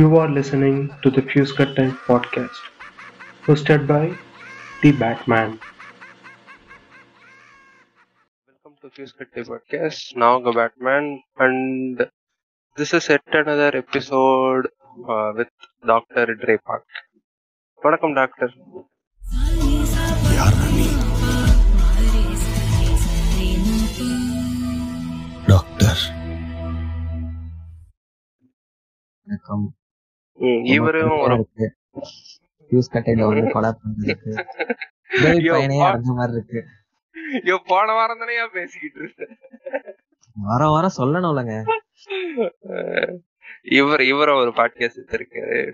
You are listening to the Fuse Cut Time Podcast, hosted by the Batman. Welcome to Fuse Cut Time Podcast. Now the Batman, and this is yet another episode with Dr. Dre Park. Welcome, Doctor. Yaar Ramin. Doctor. இவர ஒரு podcast எடுத்திருக்காரு.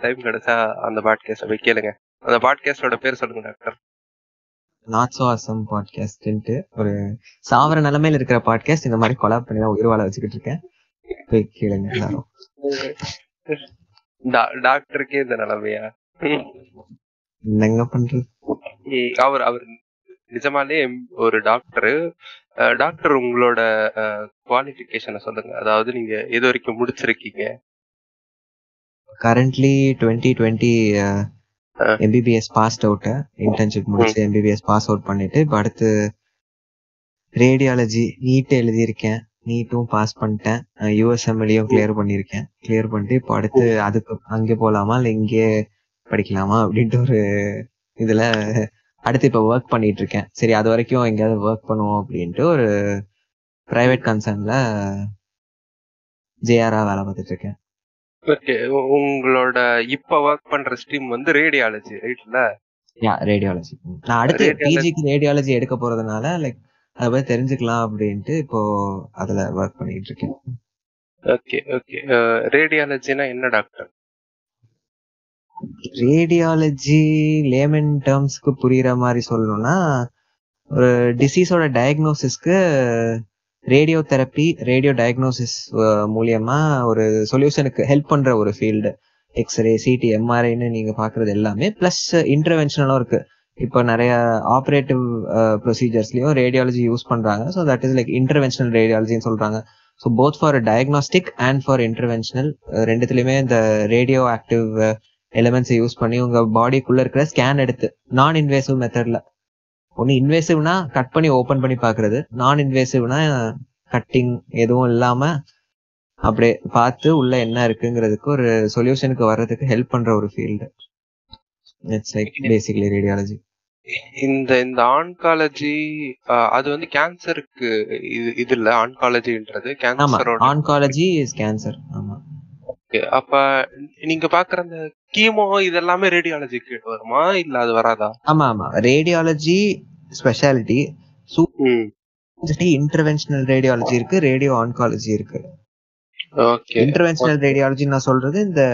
Time கிடைச்சா அந்த podcast போய் கேளுங்க. அந்த பாட்காஸ்டோட பேர் சொல்லுங்க doctor. Not so awesome podcast. ஒரு சாவர நிலைமையில இருக்கிற பாட்காஸ்ட். இந்த மாதிரி கொலாப் பண்ணி தான் உயிர்வாழ வச்சுக்கிட்டு இருக்கேன். போய் கேளுங்க எல்லாரும். டாக்டருக்கே இந்த நிலைமையா என்னங்க பண்றது? அவர் நிஜமாலே ஒரு டாக்டரு. டாக்டர், உங்களோட குவாலிஃபிகேஷனை சொல்லுங்க. அதாவது நீங்க எது வரைக்கும் முடிச்சிருக்கீங்க? Currently 2020 MBBS pass out. Internship முடிச்சு எம்பிபிஎஸ் பாஸ் அவுட் பண்ணிட்டு இப்ப அடுத்து ரேடியாலஜி நீட் எழுதியிருக்கேன். நீட்டும் பாஸ் பண்ணிட்டேன். யூஎஸ்எம்எல்லையும் கிளியர் பண்ணியிருக்கேன். கிளியர் பண்ணிட்டு இப்போ அடுத்து அதுக்கு அங்கே போகலாமா இல்லை இங்கே படிக்கலாமா அப்படின்ட்டு ஒரு இதில் அடுத்து இப்போ ஒர்க் பண்ணிட்டு இருக்கேன். சரி, அது வரைக்கும் எங்கேயாவது ஒர்க் பண்ணுவோம் அப்படின்ட்டு ஒரு ப்ரைவேட் கன்சர்னில் ஜேஆராக வேலை பார்த்துட்டு இருக்கேன். ஓகே, உங்களோட இப்போ ஒர்க் பண்ணுற ஸ்ட்ரீம் வந்து ரேடியாலஜி, ரைட்ல? ரேடியாலஜி. நான் அடுத்து பிஜிக்கு ரேடியாலஜி எடுக்க போகிறதுனால லைக் அதை பத்தி தெரிஞ்சுக்கலாம் அப்படின்ட்டு இப்போ அதுல ஒர்க் பண்ணிட்டு இருக்கேன். Okay okay. ரேடியாலஜினா என்ன டாக்டர்? ரேடியாலஜி லேமன் டர்ம்ஸ்க்கு புரியுற மாதிரி சொல்லணும்னா, ஒரு டிசீஸோட டயக்னோசிஸ்க்கு ரேடியோ தெரப்பி, ரேடியோ டயக்னோசிஸ் மூலியமா ஒரு சொல்யூஷனுக்கு ஹெல்ப் பண்ற ஒரு ஃபீல்டு. எக்ஸ்ரே, சிடி, எம்ஆர்ஐன்னு நீங்க பாக்குறது எல்லாமே பிளஸ் இன்டர்வென்ஷனலும் இருக்கு. இப்போ நிறைய ஆப்ரேட்டிவ் ப்ரொசீஜர்ஸ்லையும் ரேடியாலஜி யூஸ் பண்ணுறாங்க. So that is like interventional ரேடியாலஜின்னு சொல்கிறாங்க. So both for diagnostic and for interventional ரெண்டுத்துலையுமே இந்த ரேடியோ ஆக்டிவ் எலிமெண்ட்ஸை யூஸ் பண்ணி உங்கள் பாடிக்குள்ளே இருக்கிற ஸ்கேன் எடுத்து நான் இன்வேசிவ் மெத்தடில், ஒன்று இன்வேசிவ்னா கட் பண்ணி ஓப்பன் பண்ணி பார்க்குறது, நான் இன்வேசிவ்னா கட்டிங் எதுவும் இல்லாமல் அப்படியே பார்த்து உள்ளே என்ன இருக்குங்கிறதுக்கு ஒரு சொல்யூஷனுக்கு வர்றதுக்கு ஹெல்ப் பண்ணுற ஒரு field. It's like basically radiology. இந்த ஆன்காலஜி அது வந்து கேன்சருக்கு இது இல்ல? ஆன்காலஜின்றது கேன்சரோட. Oncology is cancer. ஆமா. ஓகே, அப்ப நீங்க பாக்குற அந்த கீமோ இதெல்லாம் ரேடியாலஜிக்கு வருமா இல்ல அது வராதா? ஆமா ஆமா, ரேடியாலஜி ஸ்பெஷாலிட்டி. இன்டர்வென்ஷனல் ரேடியாலஜி இருக்கு, ரேடியோ ஆன்காலஜி இருக்கு. ஓகே, இன்டர்வென்ஷனல் ரேடியாலஜி நான் சொல்றது இந்த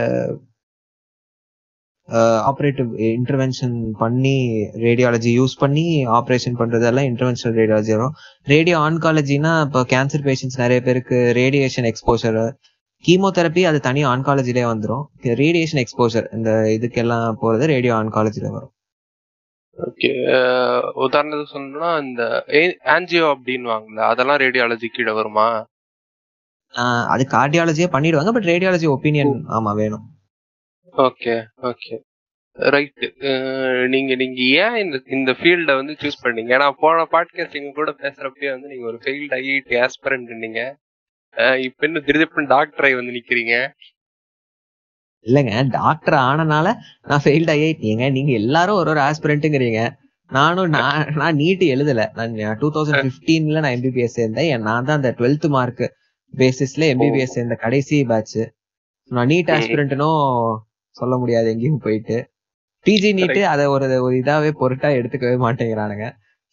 ஆப்ரேட்டிவ் இன்டர்வென்ஷன் பண்ணி ரேடியாலஜி யூஸ் பண்ணி ஆப்ரேஷன் பண்றதெல்லாம் இன்டர்வென்ஷனல் ரேடியாலஜி வரும். ரேடியோ ஆன்காலஜினா இப்போ கேன்சர் பேஷண்ட்ஸ் நிறைய பேருக்கு ரேடியேஷன் எக்ஸ்போஷர், கீமோதெரப்பி அது தனி ஆன்காலஜிலே வந்துடும். ரேடியேஷன் எக்ஸ்போஷர் இந்த இதுக்கெல்லாம் போறது ரேடியோ ஆன்காலஜில வரும். ஓகே, உதாரணத்துக்கு சொல்லணும்னா இந்த ஆன்ஜியோ அப்படின்னு வாங்கல, அதெல்லாம் ரேடியாலஜி கீழே வருமா? அது கார்டியாலஜியே பண்ணிடுவாங்க, பட் ரேடியாலஜி ஒப்பீனியன் ஆமா வேணும். Okay okay, right. நீங்க ஏன் இந்த ஃபீல்ட வந்து சூஸ் பண்ணீங்க? ஏன்னா போன பாட்காஸ்டிங் கூட பேசுறப்பயே வந்து நீங்க ஒரு ஃபெயில்ட் ஐஐடி ஆஸ்பிரண்ட் இருந்தீங்க, இப்ப இன்னும் திருப்பி டாக்டர் ஆகி வந்து நிக்கிறீங்க. இல்லைங்க, டாக்டர் ஆனனால நான் ஃபெயில்ட் ஐஐடிங்க. நீங்க எல்லாரும் ஒரு ஆஸ்பிரண்ட்டுங்கிறீங்க. நான் நீட்டு எழுதல. நான் 2015 நான் எம்பிபிஎஸ் சேர்ந்தேன். நான் தான் அந்த 12th மார்க் பேசிஸ்ல எம்பிபிஎஸ் சேர்ந்த கடைசி பேட்ச். நான் நீட் ஆஸ்பிரண்ட்னோ சொல்ல முடியாது எங்கேயும். போயிட்டு பிஜி நீட்டு அதை ஒரு இதாவே பொருட்டா எடுத்துக்கவே மாட்டேங்கிறானுங்க.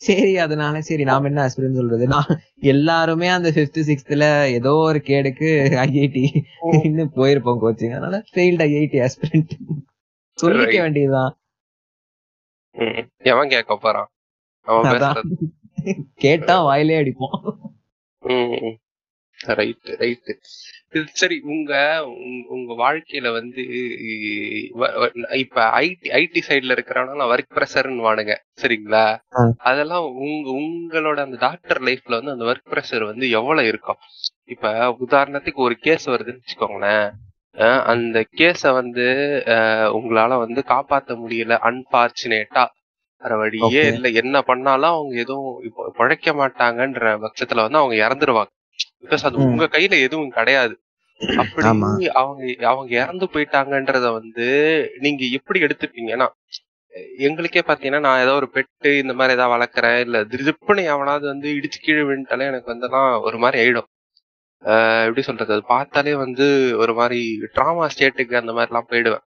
சரி, அதனால சரி நாம என்ன ஆஸ்பிரண்ட் சொல்றது. நான் எல்லாருமே அந்த 5th 6thல ஏதோ ஒரு கேடுக்கு ஐஐடி இன்னும் போயிருப்போம் கோச்சிங். அதனால ஃபெயில்ட் ஐஐடி ஆஸ்பிரண்ட் சொல்லிக்க வேண்டியதுதான். எவன் கேட்க போறான்? கேட்டா வாயிலே அடிப்போம். Right right. சரி, உங்க வாழ்க்கையில வந்து இப்ப ஐடி சைட்ல இருக்கிறவனால ஒர்க் ப்ரெஷர்ன்னு வாடுங்க, சரிங்களா? அதெல்லாம் உங்களோட அந்த டாக்டர் லைஃப்ல வந்து அந்த ஒர்க் ப்ரெஷர் வந்து எவ்வளவு இருக்கும்? இப்ப உதாரணத்துக்கு ஒரு கேஸ் வருதுன்னு வச்சுக்கோங்களேன், அந்த கேஸை வந்து உங்களால வந்து காப்பாற்ற முடியல. அன்பார்ச்சுனேட்டா வழியே இல்லை, என்ன பண்ணாலும் அவங்க எதுவும் இப்போ பழைக்க மாட்டாங்கன்ற பட்சத்துல வந்து அவங்க இறந்துருவாங்க. பிகாஸ் அது உங்க கையில எதுவும் கிடையாது. அப்படி அவங்க அவங்க இறந்து போயிட்டாங்கன்றத வந்து நீங்க எப்படி எடுத்துப்பீங்கன்னா, எங்களுக்கே பாத்தீங்கன்னா நான் ஏதாவது ஒரு பெட்டு இந்த மாதிரி ஏதாவது வளர்க்குறேன் இல்ல திருப்புன்னு எவனாவது வந்து இடிச்சு கீழே விழுந்துட்டாலே எனக்கு வந்து ஒரு மாதிரி ஆயிடும். எப்படி சொல்றது, அது பார்த்தாலே வந்து ஒரு மாதிரி டிராமா ஸ்டேட்டுக்கு அந்த மாதிரி எல்லாம் போயிடுவேன்.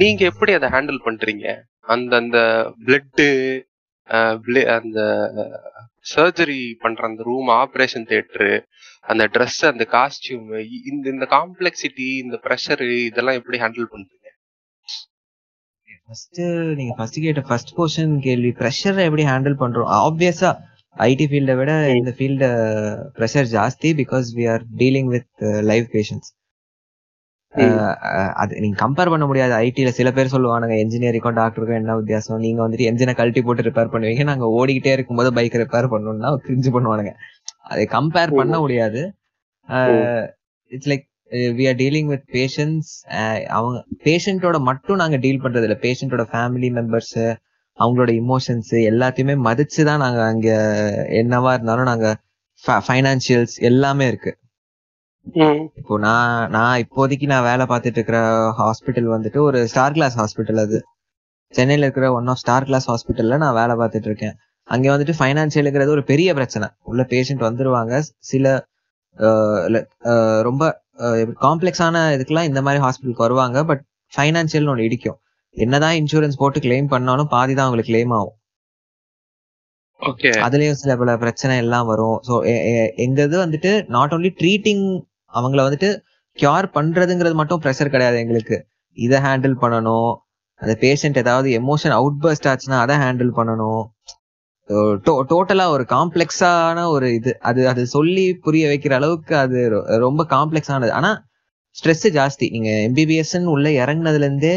நீங்க எப்படி அதை ஹேண்டில் பண்றீங்க? அந்த அந்த பிளட்டு அந்த சர்ஜரி பண்ற அந்த ரூம், ஆப்ரேஷன் தியேட்டரு, அந்த ட்ரெஸ், அந்த காஸ்டியூம், இந்த இந்த காம்ப்ளெக்சிட்டி, இந்த ப்ரெஷரு, இதெல்லாம் எப்படி ஹேண்டில் பண்றீங்க? ஃபர்ஸ்ட் நீங்க ஃபர்ஸ்ட் கேட்ட ஃபர்ஸ்ட் போர்ஷன் கேள்வி, ப்ரெஷரை எப்படி ஹேண்டில் பண்றோம். ஆப்வியஸா ஐடி ஃபீல்டை விட இந்த ஃபீல்டு ப்ரெஷர் ஜாஸ்தி. Because we are dealing with live patients. அது நீங்க கம்பேர் பண்ண முடியாது. ஐடியில சில பேர் சொல்லுவாங்க என்ஜினியரிங்கும் டாக்டருக்கும் என்ன வித்தியாசம், நீங்க வந்துட்டு என்ஜினை கழட்டி போட்டு ரிப்பேர் பண்ணுவீங்க, நாங்க ஓடிக்கிட்டே இருக்கும்போது பைக் ரிப்பேர் பண்ணணும்னா கிரிஞ்சு பண்ணுவானுங்க. அதை கம்பேர் பண்ண முடியாது. It's like we are dealing with patients. அவங்க பேஷண்டோட மட்டும் நாங்க டீல் பண்றது இல்லை, பேஷண்டோட ஃபேமிலி மெம்பர்ஸ், அவங்களோட இமோஷன்ஸ் எல்லாத்தையுமே மதிச்சுதான் நாங்க அங்க என்னவா இருந்தாலும் நாங்க ஃபைனான்சியல்ஸ் எல்லாமே இருக்கு. இப்போ நான் இப்போதைக்கு நான் வேலை பார்த்துட்டு இருக்கிற ஹாஸ்பிட்டல் வந்துட்டு ஒரு ஸ்டார் கிளாஸ் ஹாஸ்பிட்டல். அது சென்னையில இருக்கிற ஒன் ஆஃப் ஸ்டார் கிளாஸ் ஹாஸ்பிட்டல்ல நான் வேலை பார்த்துட்டு இருக்கேன். அங்க வந்துட்டு ஃபைனான்சியலுங்கிறது ஒரு பெரிய பிரச்சனை. உள்ள பேஷண்ட் வந்துருவாங்க, சில ரொம்ப காம்ப்ளெக்ஸான இதுக்கெல்லாம் இந்த மாதிரி ஹாஸ்பிட்டலுக்கு வருவாங்க. பட் ஃபைனான்சியல்னு ஒன்று இடிக்கும். என்னதான் இன்சூரன்ஸ் போட்டு கிளைம் பண்ணாலும் பாதிதான் அவங்களுக்கு கிளைம் ஆகும். அதுலயும் சில பல பிரச்சனை எல்லாம் வரும். ஸோ எங்கிறது வந்துட்டு நாட் ஓன்லி ட்ரீட்டிங், அவங்கள வந்துட்டு கியூர் பண்றதுங்கிறது மட்டும் ப்ரெஷர் கிடையாது எங்களுக்கு. இதை ஹேண்டில் பண்ணணும், அந்த பேஷண்ட் ஏதாவது எமோஷன் அவுட் பர்ஸ்ட் ஆச்சுன்னா அதை ஹேண்டில் பண்ணணும். டோட்டலா ஒரு காம்ப்ளெக்ஸான ஒரு இது. அது அது சொல்லி புரிய வைக்கிற அளவுக்கு அது ரொம்ப காம்ப்ளெக்ஸானது. ஆனா ஸ்ட்ரெஸ் ஜாஸ்தி. நீங்க எம்பிபிஎஸ்ன்னு உள்ள இறங்குனதுல இருந்தே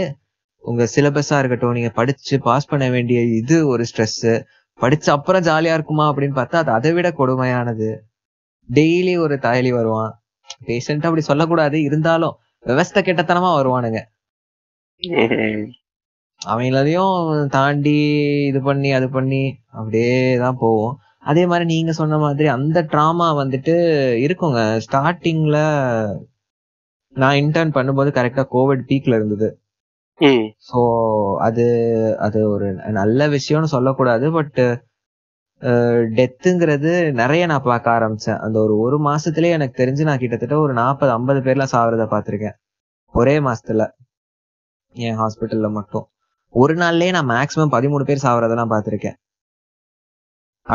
உங்க சிலபஸா இருக்கட்டும், நீங்க படிச்சு பாஸ் பண்ண வேண்டிய இது ஒரு ஸ்ட்ரெஸ். படிச்ச அப்புறம் ஜாலியா இருக்குமா அப்படின்னு பார்த்தா அது அதை விட கொடுமையானது. டெய்லி ஒரு தாயலி வருவான். பேஷண்டா அப்படி சொல்லக்கூடாது, இருந்தாலும் விவசாய கெட்டத்தனமா வருவானுங்க. அவங்களையும் தாண்டி இது பண்ணி அப்படியேதான் போவோம். அதே மாதிரி நீங்க சொன்ன மாதிரி அந்த டிராமா வந்துட்டு இருக்குங்க. ஸ்டார்டிங்ல நான் இன்டர்ன் பண்ணும்போது கரெக்டா கோவிட் பீக்ல இருந்தது. சோ அது அது ஒரு நல்ல விஷயம்னு சொல்லக்கூடாது. பட் டெத்துங்கிறது நிறைய நான் பார்க்க ஆரம்பிச்சேன். அந்த ஒரு மாசத்துலயே எனக்கு தெரிஞ்சு நான் கிட்டத்தட்ட ஒரு 40-50 பேர்லாம் சாவறத பாத்திருக்கேன் ஒரே மாசத்துல. என் ஹாஸ்பிட்டல்ல மட்டும் ஒரு நாள்லயே நான் மேக்சிமம் 13 பேர் சாவறதெல்லாம் பாத்திருக்கேன்.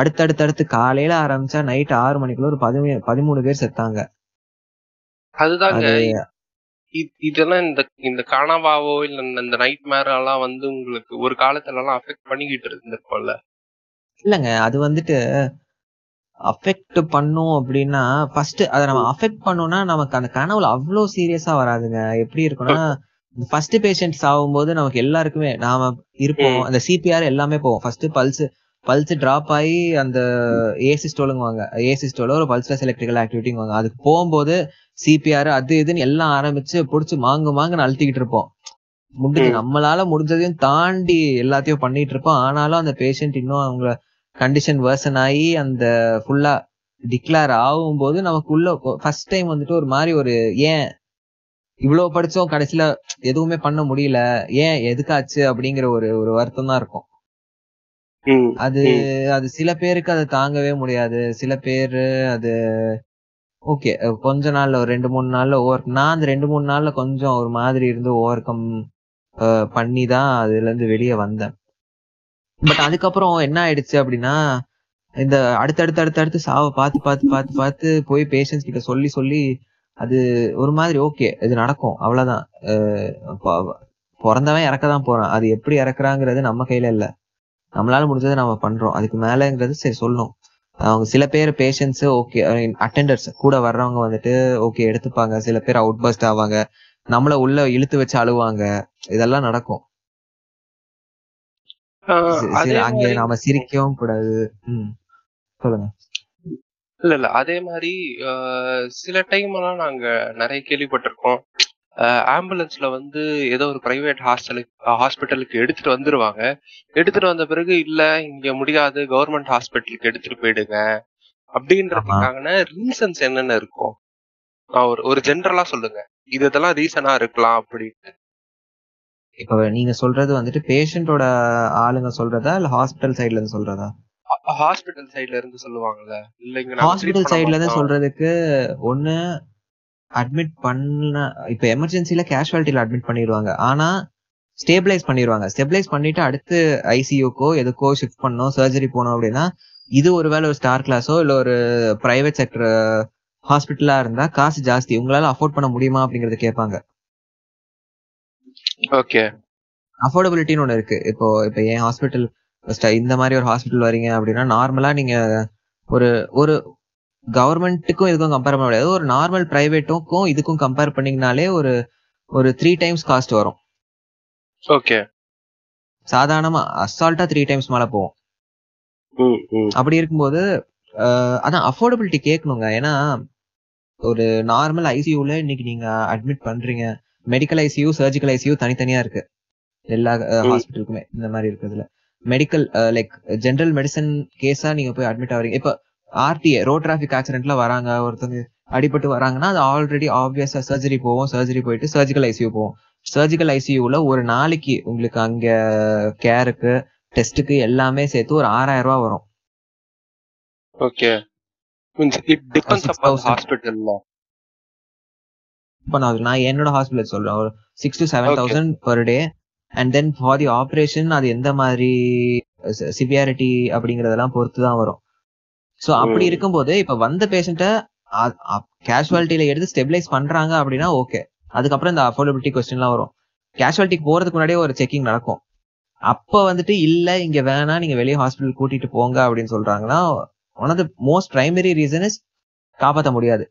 அடுத்தடுத்தடுத்து காலையில ஆரம்பிச்சா நைட் 6 மணிக்குள்ள ஒரு 13 பேர் செத்தாங்க. அதுதான் இதெல்லாம் இந்த கனவாவோ இல்ல இந்த நைட் மேரெல்லாம் வந்து உங்களுக்கு ஒரு காலத்துல எல்லாம் அஃபெக்ட் பண்ணிக்கிட்டு இருந்திருப்போம்ல? இல்லங்க, அது வந்துட்டு அஃபெக்ட் பண்ணும் அப்படின்னா ஃபர்ஸ்ட் அதை நம்ம அஃபெக்ட் பண்ணோம்னா நமக்கு அந்த கனவுல அவ்வளோ சீரியஸா வராதுங்க. எப்படி இருக்குன்னா, ஃபர்ஸ்ட் பேஷண்ட் சாகும் போது நமக்கு எல்லாருக்குமே நாம இருப்போம், அந்த சிபிஆர் எல்லாமே போவோம். ஃபர்ஸ்ட் பல்ஸ் டிராப் ஆகி அந்த ஏசிஸ்டோலுங்குவாங்க, ஏசிஸ்டோல ஒரு பல்ஸ்லெஸ் எலக்ட்ரிக்கல் ஆக்டிவிட்டிங்குவாங்க. அதுக்கு போகும்போது சிபிஆர் அது இதுன்னு எல்லாம் ஆரம்பிச்சு பிடிச்சி மாங்குமாங்கன்னு அழுத்திக்கிட்டு இருப்போம். முடிஞ்சது நம்மளால முடிஞ்சதையும் தாண்டி எல்லாத்தையும் பண்ணிட்டு இருப்போம். ஆனாலும் அந்த பேஷண்ட் இன்னும் அவங்க கண்டிஷன் வேர்சன் ஆகி அந்த ஃபுல்லா டிக்ளேர் ஆகும் போது நமக்கு உள்ள ஃபர்ஸ்ட் டைம் வந்துட்டு ஒரு மாதிரி ஒரு ஏன் இவ்வளவு படிச்சோம் கடைசியில எதுவுமே பண்ண முடியல, ஏன் எதுக்காச்சு அப்படிங்கிற ஒரு வருத்தம் தான் இருக்கும். அது அது சில பேருக்கு அதை தாங்கவே முடியாது. சில பேரு அது ஓகே கொஞ்ச நாள்ல ஒரு 2-3 நாள்ல நான் அந்த 2-3 நாள்ல கொஞ்சம் ஒரு மாதிரி இருந்து ஓவர் கம் பண்ணி தான் அதுல இருந்து வெளியே வந்தேன். பட் அதுக்கப்புறம் என்ன ஆயிடுச்சு அப்படின்னா, இந்த அடுத்தடுத்து சாவை பார்த்து போய் பேஷண்ட்ஸ் கிட்ட சொல்லி அது ஒரு மாதிரி ஓகே இது நடக்கும் அவ்வளவுதான், பிறந்தவன் இறக்கதான் போறான், அது எப்படி இறக்குறாங்கிறது நம்ம கையில இல்ல, நம்மளால முடிஞ்சதை நம்ம பண்றோம், அதுக்கு மேலங்கிறது சரி சொல்லணும். அவங்க சில பேர் பேஷண்ட்ஸ் ஓகே, அட்டெண்டர்ஸ் கூட வர்றவங்க வந்துட்டு ஓகே எடுத்துப்பாங்க. சில பேர் அவுட் பர்ஸ்ட் ஆவாங்க, நம்மள உள்ள இழுத்து வச்சு அழுவாங்க, இதெல்லாம் நடக்கும். அங்க நாம சிரிக்கவும் கூடாது. சொல்லுங்க. இல்ல அதே மாதிரி சில டைம் எல்லாம் நாங்க நிறைய கேள்விப்பட்டிருக்கோம். ஆம்புலன்ஸ்ல வந்து ஏதோ ஒரு பிரைவேட் ஹாஸ்பிட்டலுக்கு எடுத்துட்டு வந்துருவாங்க. எடுத்துட்டு வந்த பிறகு இல்ல இங்க முடியாது, கவர்மெண்ட் ஹாஸ்பிட்டலுக்கு எடுத்துட்டு போயிடுங்க அப்படின்றதுக்கான ரீசன்ஸ் என்னென்ன இருக்கும்? ஒரு ஜென்ரலா சொல்லுங்க, இது இதெல்லாம் ரீசனா இருக்கலாம் அப்படின்னு. இப்போ நீங்க சொல்றது வந்துட்டு பேஷண்டோட ஆளுங்க சொல்றதா இல்ல ஹாஸ்பிட்டல் சைடுல இருந்து சொல்றதா? ஹாஸ்பிட்டல் சைடுல இருந்து சொல்லுவாங்கல்ல. இல்லைங்க, ஹாஸ்பிட்டல் சைடுல இருந்து சொல்றதுக்கு ஒண்ணு அட்மிட் பண்ண, இப்ப எமர்ஜென்சில கேஷுவாலிட்டியில அட்மிட் பண்ணிடுவாங்க, ஆனா ஸ்டேபிளைஸ் பண்ணிடுவாங்க. ஸ்டெபிளைஸ் பண்ணிட்டு அடுத்து ஐசியூக்கோ எதுக்கோ ஷிஃப்ட் பண்ணோம், சர்ஜரி போனோம் அப்படின்னா இது ஒருவேளை ஒரு ஸ்டார் கிளாஸோ இல்ல ஒரு பிரைவேட் செக்டர் ஹாஸ்பிட்டலா இருந்தா காசு ஜாஸ்தி, உங்களால அஃபோர்ட் பண்ண முடியுமா அப்படிங்கறத கேட்பாங்க. ஓகே, அஃபோர்டபிலிட்டின்னு ஒன்று இருக்கு. இப்போ என் ஹாஸ்பிட்டல் இந்த மாதிரி ஒரு ஹாஸ்பிட்டல் வரீங்க அப்படின்னா நார்மலா நீங்க ஒரு கவர்மெண்ட்டுக்கும் இதுக்கும் கம்பேர் பண்ண முடியாது. ஒரு நார்மல் பிரைவேட்டுக்கும் இதுக்கும் கம்பேர் பண்ணீங்கனாலே ஒரு 3 times காஸ்ட் வரும். ஓகே, சாதாரணமா அசால்ட்டா 3 times மேல போவோம். அப்படி இருக்கும்போது அதான் அஃபோர்டபிலிட்டி கேட்கணுங்க. ஏன்னா ஒரு நார்மல் ஐசியூல இன்னைக்கு நீங்க அட்மிட் பண்றீங்க, மெடிக்கல் ஐசியூ சர்ஜிக்கல் ஐசியூ தனித்தனியா இருக்கு எல்லா ஹாஸ்பிட்டலுக்குமே. இந்த மாதிரி இருக்கிறதுல மெடிக்கல் லைக் ஜென்ரல் மெடிசன் கேஸா நீங்க போய் அட்மிட் ஆவீங்க. இப்போ ஆர்டிஏ ரோட் டிராபிக் ஆக்சிடென்ட்ல வராங்க, ஒருத்தவங்க அடிபட்டு வராங்கன்னா அது ஆல்ரெடி ஆப்வியஸா சர்ஜரி போவோம், சர்ஜரி போயிட்டு சர்ஜிக்கல் ஐசியூ போவோம். சர்ஜிக்கல் ஐசியூல ஒரு நாளைக்கு உங்களுக்கு அங்க கேருக்கு டெஸ்டுக்கு எல்லாமே சேர்த்து ஒரு 6,000 ரூபாய் வரும். Okay, it depends upon hospital. நான் என்னோட ஹாஸ்பிட்டல் சொல்றேன், ஒரு 6,000 to 7,000 per day. And then for the operation அது எந்த மாதிரி சிவியாரிட்டி அப்படிங்கறதெல்லாம் பொறுத்து தான் வரும். ஸோ அப்படி இருக்கும்போது இப்ப வந்த பேஷண்ட்டை கேஷுவாலிட்டியில எடுத்து ஸ்டெபிலைஸ் பண்றாங்க அப்படின்னா ஓகே. அதுக்கப்புறம் இந்த அஃபோர்டபிலிட்டி கொஸ்டின்லாம் வரும். கேஷுவாலிட்டிக்கு போறதுக்கு முன்னாடியே ஒரு செக்கிங் நடக்கும். அப்ப வந்துட்டு இல்ல இங்க வேணா, நீங்க வெளியே ஹாஸ்பிட்டல் கூட்டிட்டு போங்க அப்படின்னு சொல்றாங்கன்னா one of the most primary reason is காப்பாற்ற முடியாது.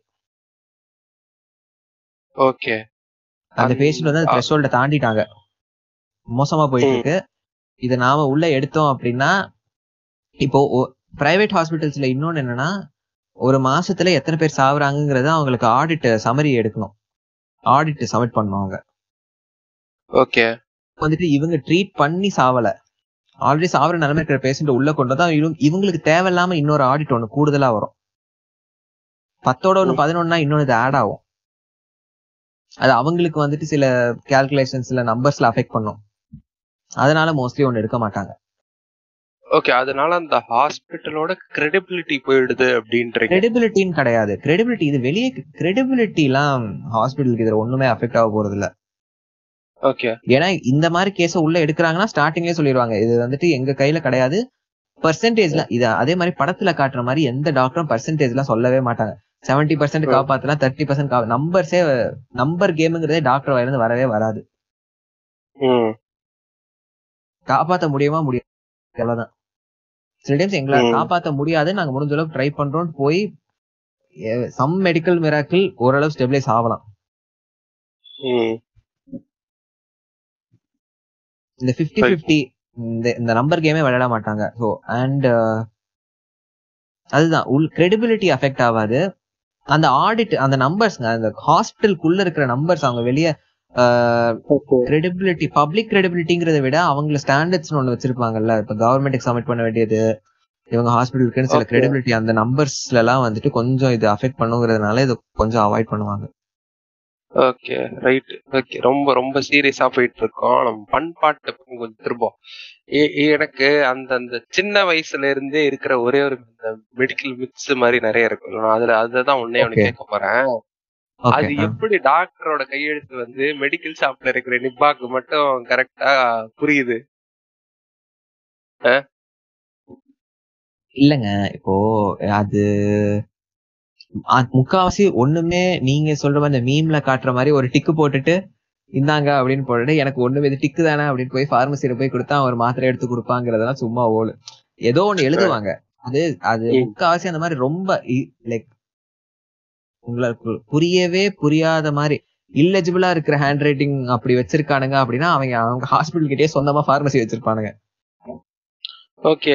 ஓகே, அந்த பேஷண்ட் வந்து த்ரெஷோல்ட தாண்டிட்டாங்க, மோசமா போயிட்டு இருக்கு, இதை நாம உள்ள எடுத்தோம் அப்படின்னா. இப்போ பிரைவேட் ஹாஸ்பிட்டல்ஸ்ல இன்னொன்னு என்னன்னா, ஒரு மாசத்துல எத்தனை பேர் சாவுறாங்கிறத அவங்களுக்கு ஆடிட் சமரி எடுக்கணும், ஆடிட் சப்மிட் பண்ணுவாங்க. ஓகே, வந்துட்டு இவங்க ட்ரீட் பண்ணி சாவல, ஆல்ரெடி சாவர நிலைமை இருக்கிற பேஷண்ட் உள்ள கொண்டு தான் இவங்களுக்கு தேவையில்லாம இன்னொரு ஆடிட் ஒன்று கூடுதலா வரும். 10 + 1 11 இன்னொன்னு இது ஆட் ஆகும். அது அவங்களுக்கு வந்துட்டு சில கால்குலேஷன்ஸ்ல நம்பர்ஸ்ல அஃபெக்ட் பண்ணும். அதனால மோஸ்ட்லி ஒன்று எடுக்க மாட்டாங்க. ஓகே, அதனால அந்த ஹாஸ்பிட்டலோட கிரெடிபிலிட்டி போயிடுது அப்படின்ற. கிரெடிபிலிட்டின்னு கிடையாது, கிரெடிபிலிட்டி இது வெளியே, கிரெடிபிலிட்டிலாம் ஹாஸ்பிட்டலுக்கு இதில் ஒண்ணுமே அஃபெக்ட் ஆக போறது இல்லை. ஓகே, ஏன்னா இந்த மாதிரி கேஸ உள்ள எடுக்கிறாங்கன்னா ஸ்டார்டிங்லேயே சொல்லிடுவாங்க இது வந்துட்டு எங்க கையில கிடையாது, பர்சன்டேஜ்லாம் இது அதே மாதிரி படத்துல காட்டுற மாதிரி எந்த டாக்டரும் பர்சன்டேஜ்லாம் சொல்லவே மாட்டாங்க. 70% காப்பாத்தலாம், 30% நம்பர்ஸே, நம்பர் கேமுங்கிறதே டாக்டர் வாயிலிருந்து வரவே வராது. காப்பாற்ற முடியுமா முடியாது, அவ்வளவுதான். சில டைம்ஸ் எங்களால காப்பாற்ற முடியாது, நாங்க முடிஞ்ச அளவுக்கு ட்ரை பண்றோம் போய் சம் மெடிக்கல் மிராக்கிள் ஓரளவு ஸ்டெபிலைஸ் ஆகலாம். இந்த 50-50 இந்த நம்பர் கேமே விளையாட மாட்டாங்க. ஸோ அண்ட் அதுதான் கிரெடிபிலிட்டி அஃபெக்ட் ஆகாது. அந்த ஆடிட், அந்த நம்பர்ஸ்ங்க, அந்த ஹாஸ்பிட்டலுக்குள்ள இருக்கிற நம்பர்ஸ் அவங்க வெளியே கிரெடிபிலிட்டி, பப்ளிக் கிரெடிபிலிட்டிங்கிறத விட அவங்க ஸ்டாண்டர்ட்ஸ் ஒண்ணு வச்சிருப்பாங்கல்ல. இப்ப கவர்மெண்ட்டுக்கு சப்மிட் பண்ண வேண்டியது இவங்க ஹாஸ்பிட்டலுக்குன்னு சில கிரெடிபிலிட்டி, அந்த நம்பர்ஸ்ல எல்லாம் வந்துட்டு கொஞ்சம் இது அஃபெக்ட் பண்ணுங்கிறதுனால இதை கொஞ்சம் அவாய்ட் பண்ணுவாங்க. Okay, right. ஓகே, ரொம்ப ரொம்ப சீரியஸா போயிட்டு இருக்கோம் நம்ம பண்பாட்டு கொஞ்சம் திருப்போம். எனக்கு அந்த சின்ன வயசுல இருந்தே இருக்கிற ஒரே ஒரு மெடிக்கல் மிக்ஸ் மாதிரி நிறைய இருக்கும். அதுல அதுதான் உன்னே ஒண்ணு கேட்க போறேன். அது எப்படி டாக்டரோட கையெழுத்து வந்து மெடிக்கல் ஷாப்ல இருக்கிற நிப்பாக்கு மட்டும் கரெக்டா புரியுது? இல்லங்க, இப்போ அது முக்காவாசி ஒண்ணுமே நீங்க சொல்ற மாதிரி இந்த மீம்ல காட்டுற மாதிரி ஒரு டிக்கு போட்டுட்டு இந்தாங்க அப்படின்னு போட்டுட்டு எனக்கு ஒண்ணுமே இது டிக்கு தானே அப்படின்னு போய் பார்மசியில போய் கொடுத்தா ஒரு மாத்திரை எடுத்து கொடுப்பாங்கிறதெல்லாம் சும்மா ஓடு ஏதோ ஒண்ணு எழுதுவாங்க. அது அது முக்காவாசி அந்த மாதிரி ரொம்ப லைக் உங்களுக்கு புரியவே புரியாத மாதிரி இல்லெஜிபிளா இருக்கிற ஹேண்ட் ரைட்டிங் அப்படி வச்சிருக்கானுங்க அப்படின்னா அவங்க ஹாஸ்பிட்டல் கிட்டே சொந்தமா பார்மசி வச்சிருப்பானுங்க. ஓகே,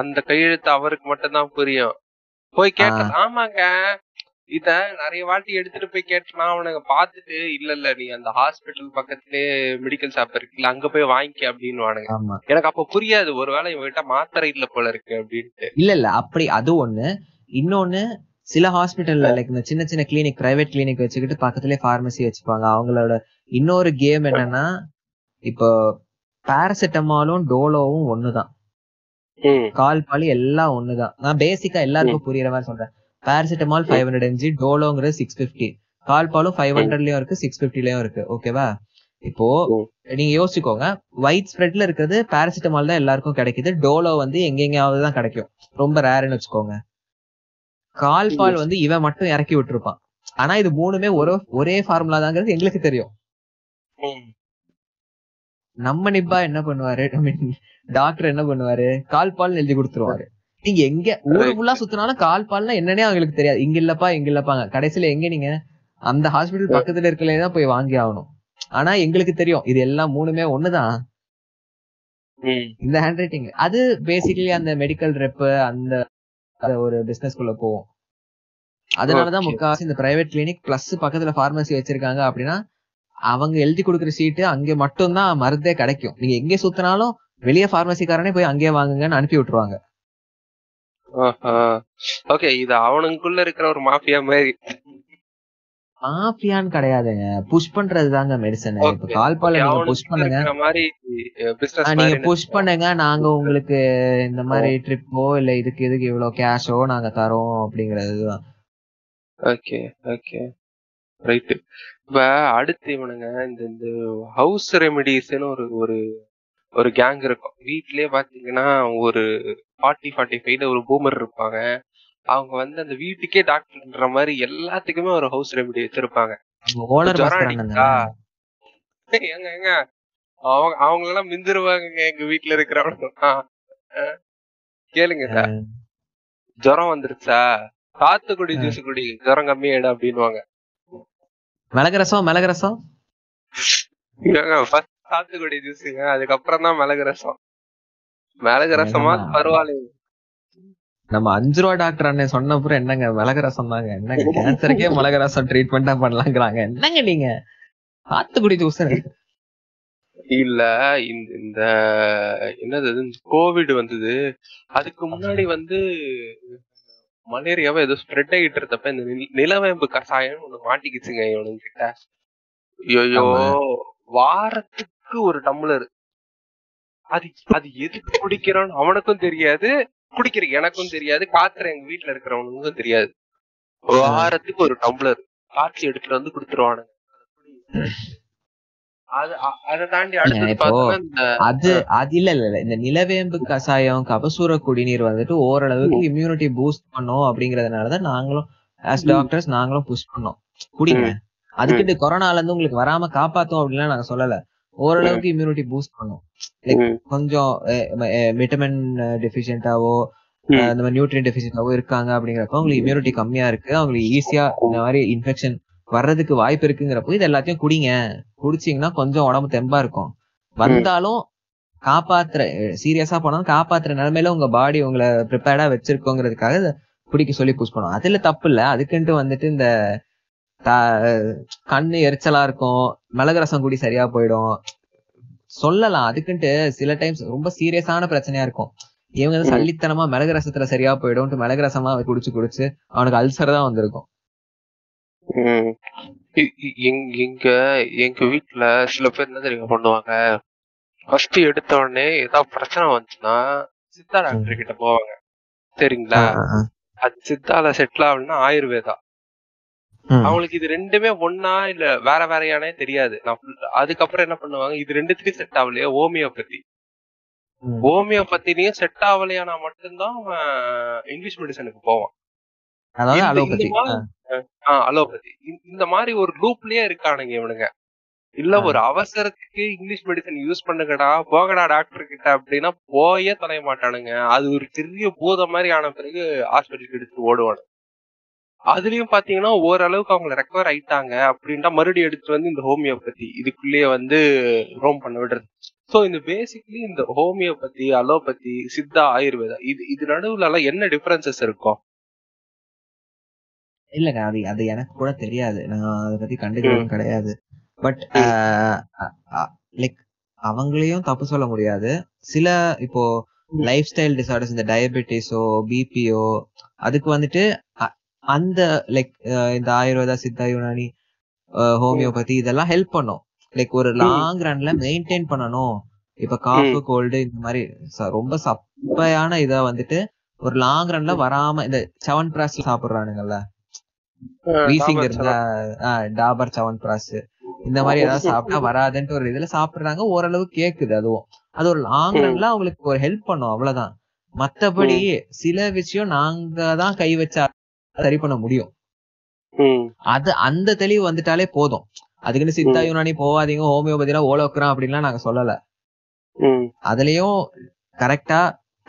அந்த கையெழுத்து அவருக்கு மட்டும் தான் புரியும். போய் கேட்டா ஆமாங்க இத நிறைய வாட்டி எடுத்துட்டு போய் கேட்டனா அவனுங்க பாத்துட்டு இல்ல இல்ல நீ அந்த ஹாஸ்பிட்டல் பக்கத்துலயே மெடிக்கல் ஷாப் இருக்குல்ல அங்க போய் வாங்கிக்க அப்படின்னு வானுங்க. எனக்கு அப்ப புரியாது ஒருவேளை இவங்கிட்ட மாத்திரை இல்ல போல இருக்கு அப்படின்ட்டு. இல்ல இல்ல அப்படி அது ஒண்ணு. இன்னொன்னு சில ஹாஸ்பிட்டல்ல லைக் இந்த சின்ன சின்ன கிளினிக் பிரைவேட் கிளினிக் வச்சுக்கிட்டு பக்கத்துலயே பார்மசி வச்சுப்பாங்க. அவங்களோட இன்னொரு கேம் என்னன்னா இப்போ பாராசிட்டமாலும் டோலோவும் ஒண்ணுதான், கால் பாலி எல்லாம் ஒண்ணுதான். நான் பேசிக்கா எல்லாருக்கும் புரியற மாதிரி சொல்றேன். Paracetamol 500 mg, டோலோங்கிறது 650. கால் பாலும் 500லயும் இருக்கு 650லயும் இருக்கு. ஓகேவா, இப்போ நீங்க யோசிச்சுக்கோங்க, வைட் ஸ்ப்ரெட்ல இருக்கிறது பாராசிட்டமால் தான் எல்லாருக்கும் கிடைக்குது, டோலோ வந்து எங்கெங்காவதுதான் கிடைக்கும், ரொம்ப ரேர்ன்னு வச்சுக்கோங்க. கால் பால் வந்து இவன் மட்டும் இறக்கி விட்டுருப்பான். ஆனா இது மூணுமே ஒரே ஃபார்முலா தாங்கிறது எங்களுக்கு தெரியும். நம்ம நிப்பா என்ன பண்ணுவாரு, டாக்டர் என்ன பண்ணுவாரு, கால் பால் எழுதி கொடுத்துருவாரு. நீங்க எங்க ஊரு ஃபுல்லா சுத்தினாலும் கால் பால்னா என்னன்னே அவங்களுக்கு தெரியாது. இங்க இல்லப்பா இங்க இல்லப்பாங்க, கடைசியில எங்க நீங்க அந்த ஹாஸ்பிட்டல் பக்கத்துல இருக்கலதான் போய் வாங்கி ஆகணும். ஆனா எங்களுக்கு தெரியும் இது எல்லாம் மூணுமே ஒண்ணுதான். இந்த ஹேண்ட் ரைட்டிங் அது பேசிக்கலி அந்த மெடிக்கல் ரெப் அந்த ஒரு பிசினஸ் குள்ள போவோம். அதனாலதான் முக்காவாசி இந்த பிரைவேட் கிளினிக் பிளஸ் பக்கத்துல பார்மசி வச்சிருக்காங்க அப்படின்னா அவங்க எழுதி கொடுக்குற சீட்டு அங்கே மட்டும் தான் மருந்தே கிடைக்கும். நீங்க எங்கே சுத்தினாலும் வெளியே பார்மசிக்காரனே போய் அங்கேயே வாங்குங்கன்னு அனுப்பி விட்டுருவாங்க. ஓகே, இது அவனுக்குள்ள இருக்கிற ஒரு மாஃபியா மாதிரி. மாஃபியான்னு கிடையாதுங்க, புஷ் பண்றதுதாங்க மெடிசன். இப்ப கால்பால நீங்க புஷ் பண்ணுங்க, நீங்க புஷ் பண்ணுங்க, நாங்க உங்களுக்கு இந்த மாதிரி ட்ரிப்போ இல்ல இதுக்கு இவ்வளவு கேஷோ நாங்க தரோம் அப்படிங்கறதுதான். Okay okay right. இப்ப அடுத்து இவனுங்க இந்த ஹவுஸ் ரெமிடிஸ்ன்னு ஒரு கேங் இருக்கும். வீட்லயே பாத்தீங்கன்னா ஒரு 40-45 ஒரு பூமர் இருப்பாங்க. அவங்க வந்து அந்த வீட்டுக்கே டாக்டர்ன்ற மாதிரி எல்லாத்துக்குமே ஒரு ஹவுஸ் ரெமிடி வச்சிருப்பாங்க. எங்க அவங்க எல்லாம் மிஞ்சிருவாங்க எங்க வீட்டுல இருக்கிறவங்க. கேளுங்க, ஜுரம் வந்துருச்சா சாத்துக்குடி ஜூஸ் குடி ஜுரம் கம்மியாயிடும் அப்படின்வாங்க. மிளகு ரசம் சாத்துக்குடி ஜூஸுங்க, அதுக்கப்புறம் தான் மிளகு ரசமா பரவாயில்ல. நம்ம 5 ரூபா டாக்டர் அண்ணன் சொன்ன அப்புறம் என்னங்க மிளகு ரசம் தாங்க, என்னங்க கேன்சருக்கே மிளகு ரசம் ட்ரீட்மெண்டா பண்ணலாங்கிறாங்க. என்னங்க நீங்க சாத்துக்குடி ஜூஸ் இல்ல இந்த என்னது கோவிட் வந்தது, அதுக்கு முன்னாடி வந்து மலேரியாவை ஏதோ ஸ்ப்ரெட் ஆகிட்டு இருந்தப்ப இந்த நிலவேம்பு கஷாயம் ஒண்ணு மாட்டிக்கிச்சுங்க இவனுங்கிட்ட. ஐயோ, வாரத்துக்கு ஒரு டம்ளர். அது எதுக்கு குடிக்கிறான்னு அவனுக்கும் தெரியாது, குடிக்கிற எனக்கும் தெரியாது, காத்துற எங்க வீட்டுல இருக்கிறவனுக்கும் தெரியாது. வாரத்துக்கு ஒரு டம்ளர் காய்ச்சி எடுத்துட்டு வந்து குடுத்துருவானுங்க. இந்த நிலவேம்பு கஷாயம் கபசூர குடிநீர் வந்துட்டு ஓரளவுக்கு இம்யூனிட்டி பூஸ்ட் பண்ணோம் அப்படிங்கறதுனாலதான் நாங்களும் ஆஸ் டாக்டர்ஸ் நாங்களும் புஷ் பண்ணோம் குடிங்க. அதுக்கிட்டு கொரோனால இருந்து உங்களுக்கு வராம காப்பாத்தோம் அப்படின்லாம் நாங்க சொல்லல. ஓரளவுக்கு இம்யூனிட்டி பூஸ்ட் பண்ணோம். கொஞ்சம் விட்டமின் டெபிஷியன்டாவோ இந்த மாதிரி நியூட்ரியன் டெபிஷியன்டாவோ இருக்காங்க அப்படிங்கிறப்ப உங்களுக்கு இம்யூனிட்டி கம்மியா இருக்கு, அவங்களுக்கு ஈஸியா இந்த மாதிரி இன்ஃபெக்ஷன் வர்றதுக்கு வாய்ப்பு இருக்குங்கிறப்போ இது எல்லாத்தையும் குடிங்க. குடிச்சிங்கன்னா கொஞ்சம் உடம்பு தெம்பா இருக்கும். வந்தாலும் காப்பாத்துற, சீரியஸா போனாலும் காப்பாத்துற நிலைமையில உங்க பாடி உங்களை ப்ரிப்பேர்டா வச்சிருக்கோங்கிறதுக்காக குடிக்க சொல்லி புஷ் பண்ணுவோம். அதுல தப்பு இல்ல. அதுக்குன்ட்டு வந்துட்டு இந்த கண்ணு எரிச்சலா இருக்கும் மிளகு ரசம் குடி சரியா போயிடும் சொல்லலாம். அதுக்குன்ட்டு சில டைம்ஸ் ரொம்ப சீரியஸான பிரச்சனையா இருக்கும். இவங்க வந்து சல்லித்தனமா மிளகு ரசத்துல சரியா போயிடும் மிளகு ரசமா குடிச்சு அவனுக்கு அல்சர் தான் வந்திருக்கும். எங்க வீட்டுல சில பேர் என்ன தெரியுமா பண்ணுவாங்க, ஃபர்ஸ்ட் எடுத்த உடனே ஏதாவது பிரச்சனை வந்துச்சுன்னா சித்தா டாக்டர் கிட்ட போவாங்க சரிங்களா. அது சித்தால செட்டில் ஆகணும்னா ஆயுர்வேதா. அவங்களுக்கு இது ரெண்டுமே ஒன்னா இல்ல வேற வேறையானே தெரியாது. அதுக்கப்புறம் என்ன பண்ணுவாங்க, இது ரெண்டுத்துலயும் செட் ஆகலையா ஹோமியோபத்திலையும் செட் ஆகலையானா மட்டும்தான் இங்கிலீஷ் மெடிசனுக்கு போவான். அலோபதி இந்த மாதிரி ஒரு லூப்லயே இருக்கானுங்க இவனுங்க. இல்ல ஒரு அவசரத்துக்கு இங்கிலீஷ் மெடிசன் யூஸ் பண்ணுங்கடா போகடா டாக்டர் கிட்ட அப்படின்னா போயே தொலைய மாட்டானுங்க. அது ஒரு பெரிய பூதம் மாதிரி ஆன பிறகு ஹாஸ்பிட்டலுக்கு எடுத்துட்டு ஓடுவானுங்க. அதுலயும் பாத்தீங்கன்னா ஓரளவுக்கு அவங்க ரெக்கவர் ஆயிட்டாங்க அப்படின்னா மறுபடியும் எடுத்துட்டு வந்து இந்த ஹோமியோபதி இதுக்குள்ளேயே வந்து ரோம் பண்ண விடுறது. சோ இந்த பேசிக்லி இந்த ஹோமியோபதி, அலோபதி, சித்தா, ஆயுர்வேதா இது நடுவுல எல்லாம் என்ன டிஃபரன்சஸ் இருக்கும்? இல்லங்க, அது அது எனக்கு கூட தெரியாது, நான் அதை பத்தி கண்டுக்கிறதும் கிடையாது. பட் லைக் அவங்களையும் தப்பு சொல்ல முடியாது. சில இப்போ லைஃப் ஸ்டைல் டிசார்டர்ஸ், இந்த டயபெட்டிஸோ பிபிஓ, அதுக்கு வந்துட்டு அந்த லைக் இந்த ஆயுர்வேதா, சித்தா, யுனானி, ஹோமியோபதி இதெல்லாம் ஹெல்ப் பண்ணும். லைக் ஒரு லாங் ரன்ல மெயின்டைன் பண்ணணும். இப்ப காஃப், கோல்டு இந்த மாதிரி ரொம்ப சப்பையான இதை வந்துட்டு ஒரு லாங் ரன்ல வராம இந்த செவன் பிராஸ் சாப்பிடுறானுங்கல்ல, வீசிங் இருந்தா டாபர் செவன் பிராஸ் இந்த மாதிரி ஏதாவது சாப்பிட்டா வராதுன்ட்டு ஒரு இதுல சாப்பிடுறாங்க. ஓரளவு கேக்குது, அதுவும் அது ஒரு லாங் ரன்ல அவங்களுக்கு ஒரு ஹெல்ப் பண்ணும், அவ்வளவுதான். மத்தபடி சில விஷயம் நாங்க தான் கை வச்சா சரி பண்ண முடியும். அது அந்த தெளிவு வந்துட்டாலே போதும். அதுக்குன்னு சித்தா யுனானி போவாதீங்க, ஹோமியோபதினா ஓலோக்குறான் அப்படின்லாம் நாங்க சொல்லல. அதுலயும் கரெக்டா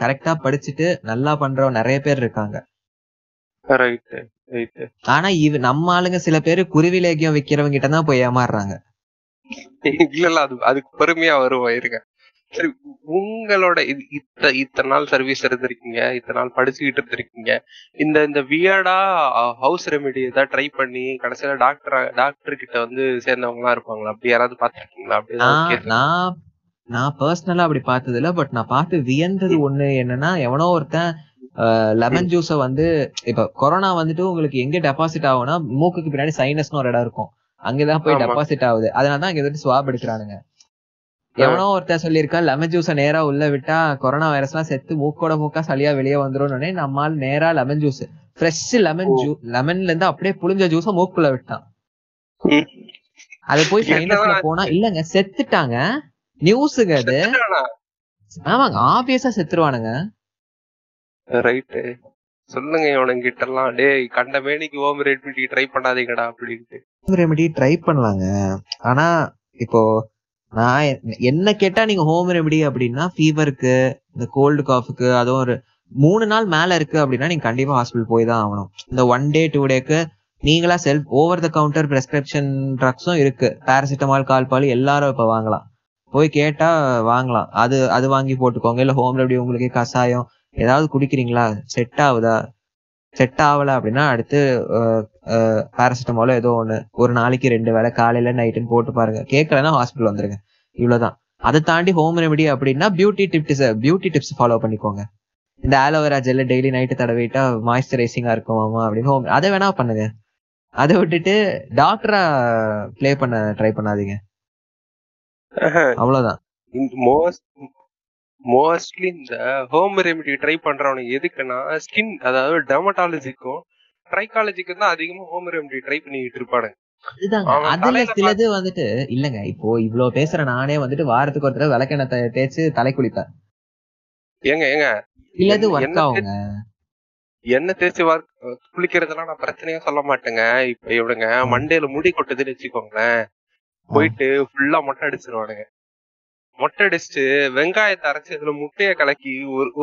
கரெக்டா படிச்சுட்டு நல்லா பண்ற நிறைய பேர் இருக்காங்க. ஆனா இது நம்ம ஆளுங்க சில பேரு குருவிலேகியம் விக்கிறவங்க கிட்ட தான் போய் ஏமாறுறாங்க. இல்ல அது அதுக்கு பெருமையா வருவாயிருங்க. சரி, உங்களோட இத்தனை நாள் சர்வீஸ் இருந்திருக்கீங்க, இத்தனை நாள் படிச்சுக்கிட்டு இருந்திருக்கீங்க, இந்த இந்த வியர்டா ஹவுஸ் ரெமெடி ஏதாவது ட்ரை பண்ணி கடைசியில டாக்டர் கிட்ட வந்து சேர்ந்தவங்க எல்லாம் இருப்பாங்களா? அப்படி யாராவது பாத்துருக்கீங்களா? அப்படி நான் பர்சனலா அப்படி பார்த்தது இல்ல. பட் நான் பார்த்து வியந்தது ஒண்ணு என்னன்னா, எவனோ ஒருத்தன் லெமன் ஜூஸ வந்து, இப்ப கொரோனா வந்துட்டு உங்களுக்கு எங்க டெபாசிட் ஆகும்னா மூக்குக்கு பின்னாடி சைனஸ்னு ஒரு இடம் இருக்கும், அங்கதான் போய் டெபாசிட் ஆகுது. அதனாலதான் இங்க வந்துட்டு ஸ்வாப் எடுக்கிறானுங்க. எவனோ ஒருத்தன் சொல்லியிருக்கா லெமன் ஜூஸ நேரா உள்ள விட்டா கொரோனா வைரஸ் எல்லாம் செத்து மூக்கோட மூக்கா சளியா வெளியே வந்துரும்னு. நம்மால் நேரா lemon juice, fresh lemon juice, லெமன்ல இருந்து அப்படியே புளிஞ்ச ஜூஸ மூக்குள்ள விட்டான். அது போய் சைனஸ்ல போனா இல்லங்க செத்துட்டாங்க. நியூஸுங்க அது. ஆமாங்க, ஆப்வியஸா செத்துருவானுங்க. ரைட், சொல்லுங்க இவனுங்கிட்ட எல்லாம், டேய் கண்ட மேனிக்கு ஹோம் ரெமெடி ட்ரை பண்ணாதீங்கடா அப்படினு. ஹோம் ரெமெடி ட்ரை பண்ணலாங்க. ஆனா இப்போ நான் என்ன கேட்டா, நீங்க ஹோம் ரெமெடி அப்படின்னா ஃபீவருக்கு, இந்த கோல்டு காஃபுக்கு, அதுவும் ஒரு 3 நாள் மேல இருக்கு அப்படின்னா நீங்க கண்டிப்பா ஹாஸ்பிட்டல் போய் தான் ஆகணும். இந்த 1 day 2 dayக்கு நீங்களா self over the counter prescription ட்ரக்ஸும் இருக்கு. பாராசிட்டமால், கால்பால் எல்லாரும் இப்ப வாங்கலாம். போய் கேட்டா வாங்கலாம். அது அது வாங்கி போட்டுக்கோங்க. இல்ல ஹோம் ரெமடி உங்களுக்கு கஷாயம் ஏதாவது குடிக்கிறீங்களா, செட் ஆகுதா, செட் ஆகல அப்படின்னா அடுத்து பாராசிட்டமாலோ ஏதோ ஒண்ணு ஒரு நாளைக்கு 2 வேளை காலையில நைட்டுன்னு போட்டு பாருங்க. கேட்கலன்னா ஹாஸ்பிட்டல் வந்துருங்க, இவ்வளவுதான். அதை தாண்டி ஹோம் ரெமடி அப்படின்னா பியூட்டி டிப்ஸ் ஃபாலோ பண்ணிக்கோங்க. இந்த ஆலோவேரா ஜெல்ல டெய்லி நைட்டு தடவிட்டா மாய்ஸ்சரைசிங்கா இருக்குமாமா அப்படின்னு ஹோம் அதை வேணா பண்ணுங்க. அதை விட்டுட்டு டாக்டரா பிளே பண்ண ட்ரை பண்ணாதீங்க, அவ்வளவுதான். மோஸ்ட்லி இந்த ஹோம் ரெமெடி ட்ரை பண்றவனுக்கு எதுக்குன்னா ஸ்கின், அதாவது டெர்மட்டாலஜிக்கும் ட்ரைக்காலஜிக்கும் தான் அதிகமா ஹோம் ரெமெடி ட்ரை பண்ணிக்கிட்டு இருப்பாங்க. அதுல சிலது வந்துட்டு இல்லங்க, இப்போ இவ்வளவு பேசுற நானே வந்துட்டு வாரத்துக்கு ஒரு தடவை விளக்கெண்ணெய் தேய்ச்சு தலை குளிப்பேன். ஏங்க ஏங்க இல்லது ஒர்க் ஆகுங்க. என்ன தேய்ச்சி குளிக்கிறதெல்லாம் நான் பிரச்சனையா சொல்ல மாட்டேங்க. இப்ப இவனுங்க மண்டையில முடி கொட்டுதுன்னு வச்சுக்கோங்களேன், போயிட்டு ஃபுல்லா மொட்டை அடிச்சிருவானுங்க. மொட்டை அடிச்சுட்டு வெங்காயத்தை அரைச்சி அதுல முட்டைய கலக்கி